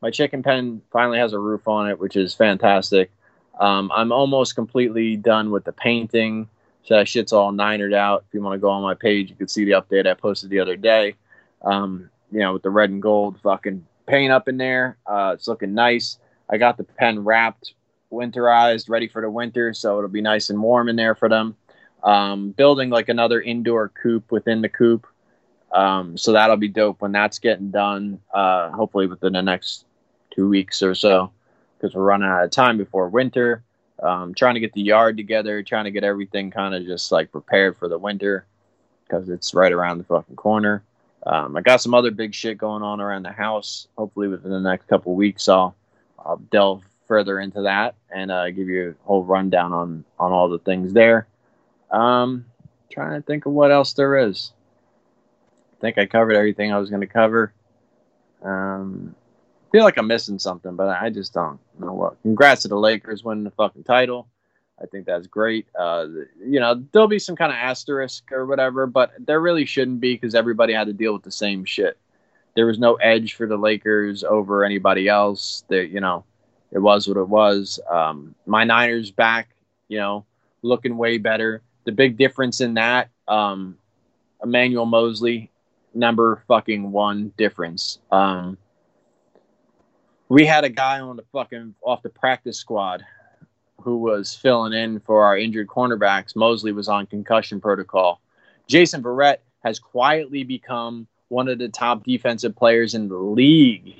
my chicken pen finally has a roof on it, which is fantastic. I'm almost completely done with the painting, so that shit's all ninered out. If you want to go on my page, you can see the update I posted the other day. With the red and gold fucking paint up in there. It's looking nice. I got the pen wrapped, winterized, ready for the winter, so it'll be nice and warm in there for them. Building like another indoor coop within the coop. So that'll be dope when that's getting done, hopefully within the next 2 weeks or so, because we're running out of time before winter. Trying to get the yard together, trying to get everything kind of just like prepared for the winter, because it's right around the fucking corner. I got some other big shit going on around the house. Hopefully within the next couple weeks, I'll delve further into that and give you a whole rundown on all the things there. Trying to think of what else there is. I think I covered everything I was going to cover. I feel like I'm missing something, but I just don't know what. Congrats to the Lakers winning the fucking title. I think that's great. There'll be some kind of asterisk or whatever, but there really shouldn't be, because everybody had to deal with the same shit. There was no edge for the Lakers over anybody else. It was what it was. My Niners back, looking way better. The big difference in that, Emmanuel Mosley, number fucking one difference. We had a guy on the fucking off the practice squad who was filling in for our injured cornerbacks. Mosley was on concussion protocol. Jason Verrett has quietly become one of the top defensive players in the league.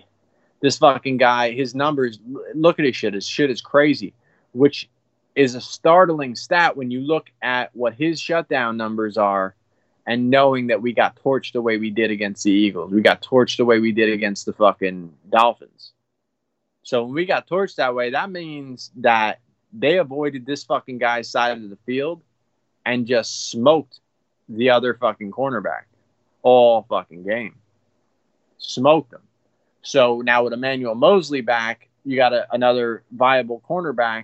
This fucking guy, his numbers, look at his shit. His shit is crazy, which is a startling stat when you look at what his shutdown numbers are, and knowing that we got torched the way we did against the Eagles. We got torched the way we did against the fucking Dolphins. So when we got torched that way, that means that they avoided this fucking guy's side of the field and just smoked the other fucking cornerback all fucking game. Smoked them. So now with Emmanuel Mosley back, you got another viable cornerback,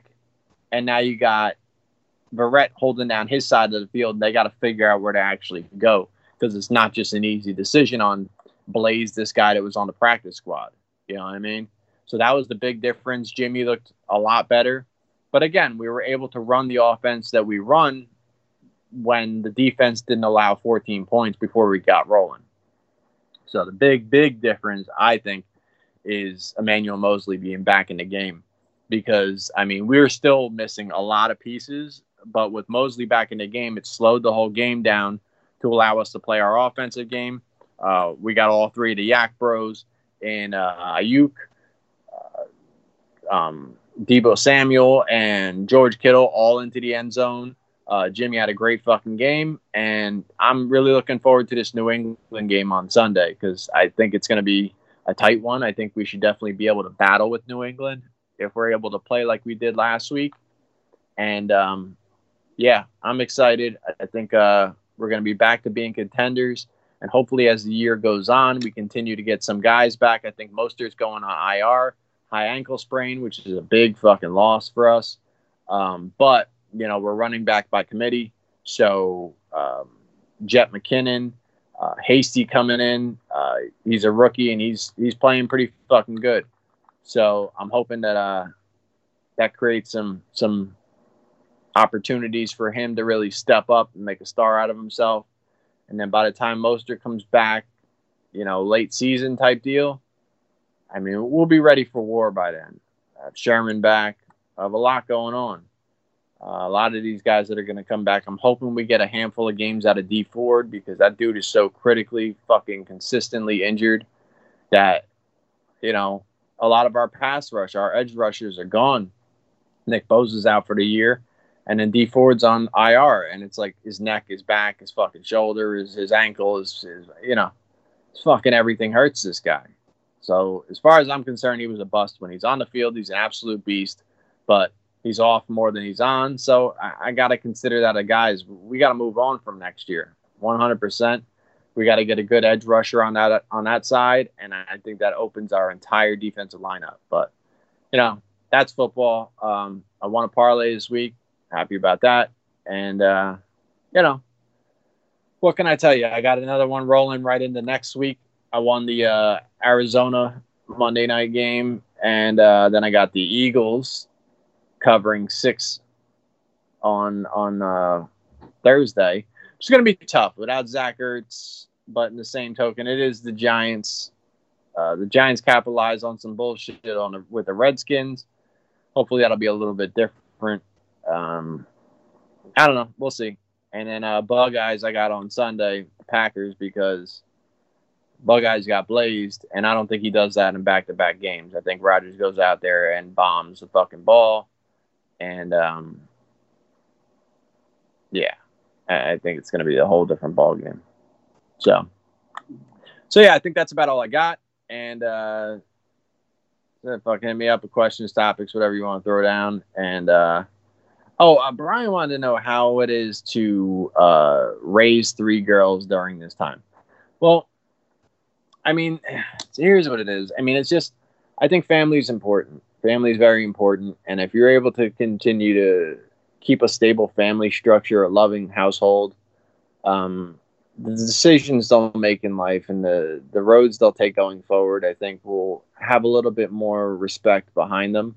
and now you got Verrett holding down his side of the field. They got to figure out where to actually go, because it's not just an easy decision on Blaze, this guy that was on the practice squad. You know what I mean? So that was the big difference. Jimmy looked a lot better. But again, we were able to run the offense that we run when the defense didn't allow 14 points before we got rolling. So the big, big difference, I think, is Emmanuel Mosley being back in the game. Because, we were still missing a lot of pieces. But with Mosley back in the game, it slowed the whole game down to allow us to play our offensive game. We got all three of the Yak Bros in Ayuk, Deebo Samuel, and George Kittle all into the end zone. Jimmy had a great fucking game, and I'm really looking forward to this New England game on Sunday, because I think it's going to be a tight one. I think we should definitely be able to battle with New England if we're able to play like we did last week. And, yeah, I'm excited. I think we're going to be back to being contenders. And hopefully as the year goes on, we continue to get some guys back. I think Mostert's going on IR, high ankle sprain, which is a big fucking loss for us. But we're running back by committee. So Jet McKinnon, Hasty coming in. He's a rookie, and he's playing pretty fucking good. So I'm hoping that that creates some opportunities for him to really step up and make a star out of himself. And then by the time Mostert comes back, late season type deal, we'll be ready for war by then. I have Sherman back. I have a lot going on. A lot of these guys that are going to come back, I'm hoping we get a handful of games out of D Ford, because that dude is so critically fucking consistently injured that, a lot of our pass rush, our edge rushers are gone. Nick Bosa's out for the year. And then D Ford's on IR, and it's like his neck, his back, his fucking shoulder, his ankle, his fucking everything hurts this guy. So as far as I'm concerned, he was a bust. When he's on the field, he's an absolute beast, but he's off more than he's on. So I got to consider that we got to move on from next year, 100%. We got to get a good edge rusher on that side, and I think that opens our entire defensive lineup. But, you know, that's football. I won a parlay this week. Happy about that. And, you know, what can I tell you? I got another one rolling right into next week. I won the Arizona Monday night game, and then I got the Eagles covering 6 on Thursday. It's going to be tough without Zach Ertz, but in the same token, it is the Giants. The Giants capitalized on some bullshit with the Redskins. Hopefully that'll be a little bit different. I don't know. We'll see. And then Bug Eyes I got on Sunday, the Packers, because Bug Eyes got blazed, and I don't think he does that in back-to-back games. I think Rodgers goes out there and bombs the fucking ball. And, yeah. I think it's going to be a whole different ball game. So yeah, I think that's about all I got. And fucking hit me up with questions, topics, whatever you want to throw down. And Brian wanted to know how it is to raise 3 girls during this time. Well, I mean, here's what it is. I mean, it's just, I think family is important. Family is very important, and if you're able to continue to keep a stable family structure, a loving household. The decisions they'll make in life and the roads they'll take going forward, I think, will have a little bit more respect behind them.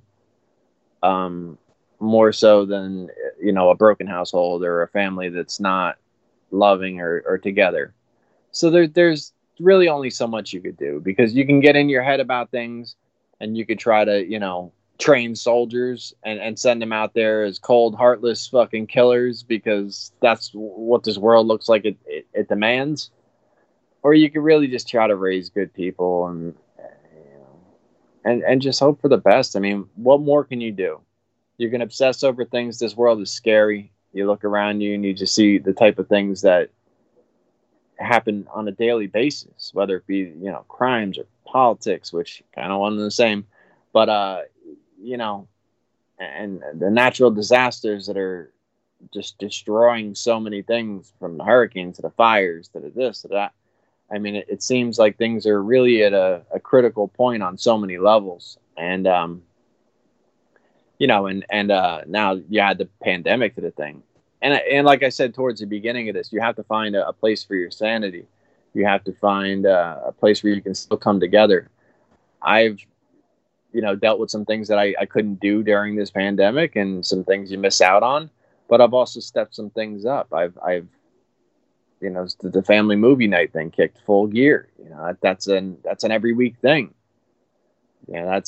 More so than, you know, a broken household or a family that's not loving or together. So there's really only so much you could do, because you can get in your head about things and you could try to, you know, train soldiers and send them out there as cold, heartless fucking killers, because that's what this world looks like it demands. Or you could really just try to raise good people and just hope for the best. I mean, what more can you do? You can obsess over things. This world is scary. You look around you and you just see the type of things that happen on a daily basis, whether it be, you know, crimes or politics, which kind of one and the same. But, you know, and the natural disasters that are just destroying so many things, from the hurricanes to the fires to the this to that. I mean, it seems like things are really at a critical point on so many levels. And, you know, and now you add the pandemic to the thing. And like I said towards the beginning of this, you have to find a place for your sanity. You have to find a place where you can still come together. I've, you know, dealt with some things that I couldn't do during this pandemic, and some things you miss out on, but I've also stepped some things up. I've, you know, the family movie night thing kicked full gear. You know, that's an every week thing. Yeah.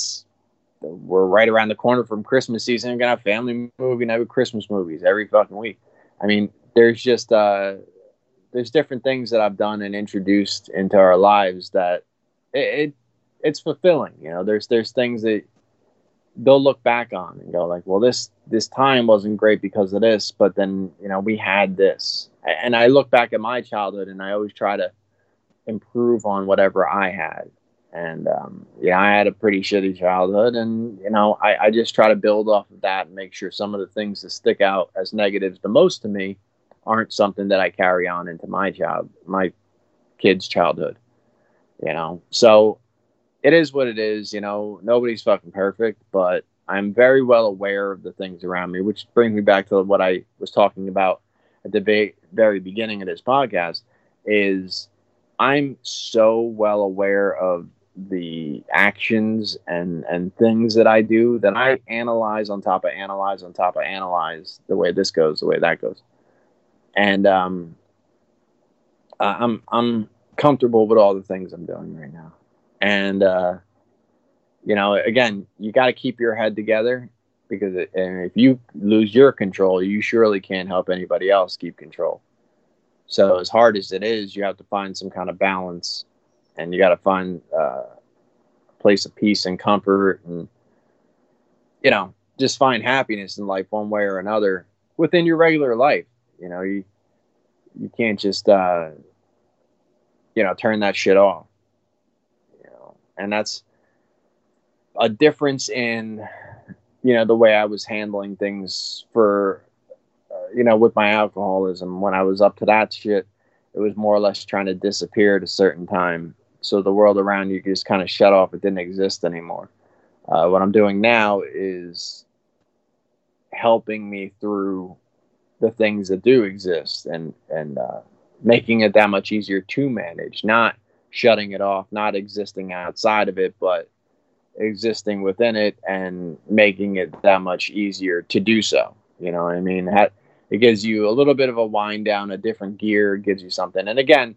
We're right around the corner from Christmas season. We're going to have family movie night with Christmas movies every fucking week. I mean, there's just, there's different things that I've done and introduced into our lives that it's fulfilling. You know, there's things that they'll look back on and go like, well, this time wasn't great because of this, but then, you know, we had this. And I look back at my childhood and I always try to improve on whatever I had. And, yeah, I had a pretty shitty childhood, and, you know, I just try to build off of that and make sure some of the things that stick out as negatives the most to me aren't something that I carry on into my kids' childhood, you know? So, it is what it is, you know, nobody's fucking perfect, but I'm very well aware of the things around me, which brings me back to what I was talking about at the very beginning of this podcast, is I'm so well aware of the actions and things that I do that I analyze on top of analyze on top of analyze the way this goes, the way that goes. And I'm comfortable with all the things I'm doing right now. And, you know, again, you got to keep your head together, because if you lose your control, you surely can't help anybody else keep control. So as hard as it is, you have to find some kind of balance, and you got to find a place of peace and comfort, and, you know, just find happiness in life one way or another within your regular life. You know, you can't just, you know, turn that shit off. And that's a difference in, you know, the way I was handling things for, you know, with my alcoholism when I was up to that shit, it was more or less trying to disappear at a certain time. So the world around you just kind of shut off. It didn't exist anymore. What I'm doing now is helping me through the things that do exist and making it that much easier to manage, not shutting it off, not existing outside of it, but existing within it and making it that much easier to do so. You know what I mean? It gives you a little bit of a wind down, a different gear, gives you something. And again,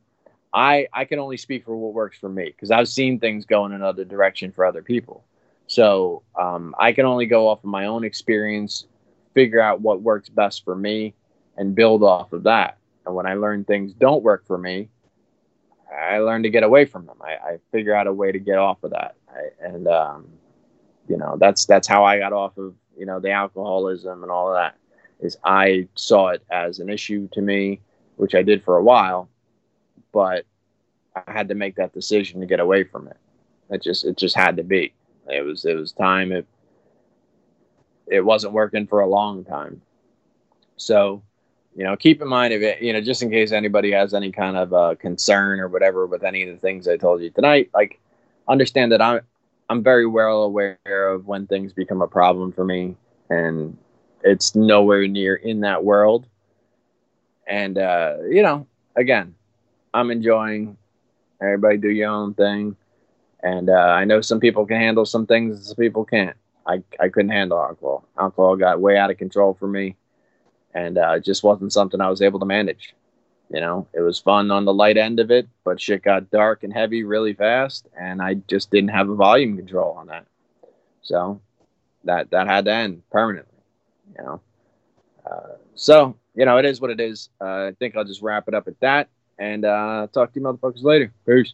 I can only speak for what works for me because I've seen things go in another direction for other people. So I can only go off of my own experience, figure out what works best for me, and build off of that. And when I learn things don't work for me, I learn to get away from them. I figure out a way to get off of that. That's how I got off of, the alcoholism and all of that, is I saw it as an issue to me, which I did for a while, but I had to make that decision to get away from it. It just had to be. It was time. It wasn't working for a long time. So, keep in mind, just in case anybody has any kind of concern or whatever with any of the things I told you tonight, like, understand that I'm very well aware of when things become a problem for me, and it's nowhere near in that world. And, again, I'm enjoying everybody do your own thing. And I know some people can handle some things and some people can't. I couldn't handle alcohol. Alcohol got way out of control for me, and it just wasn't something I was able to manage. It was fun on the light end of it, but shit got dark and heavy really fast, and I just didn't have a volume control on that. So that had to end permanently, So, it is what it is. I think I'll just wrap it up at that, and talk to you motherfuckers later. Peace.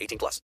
18+.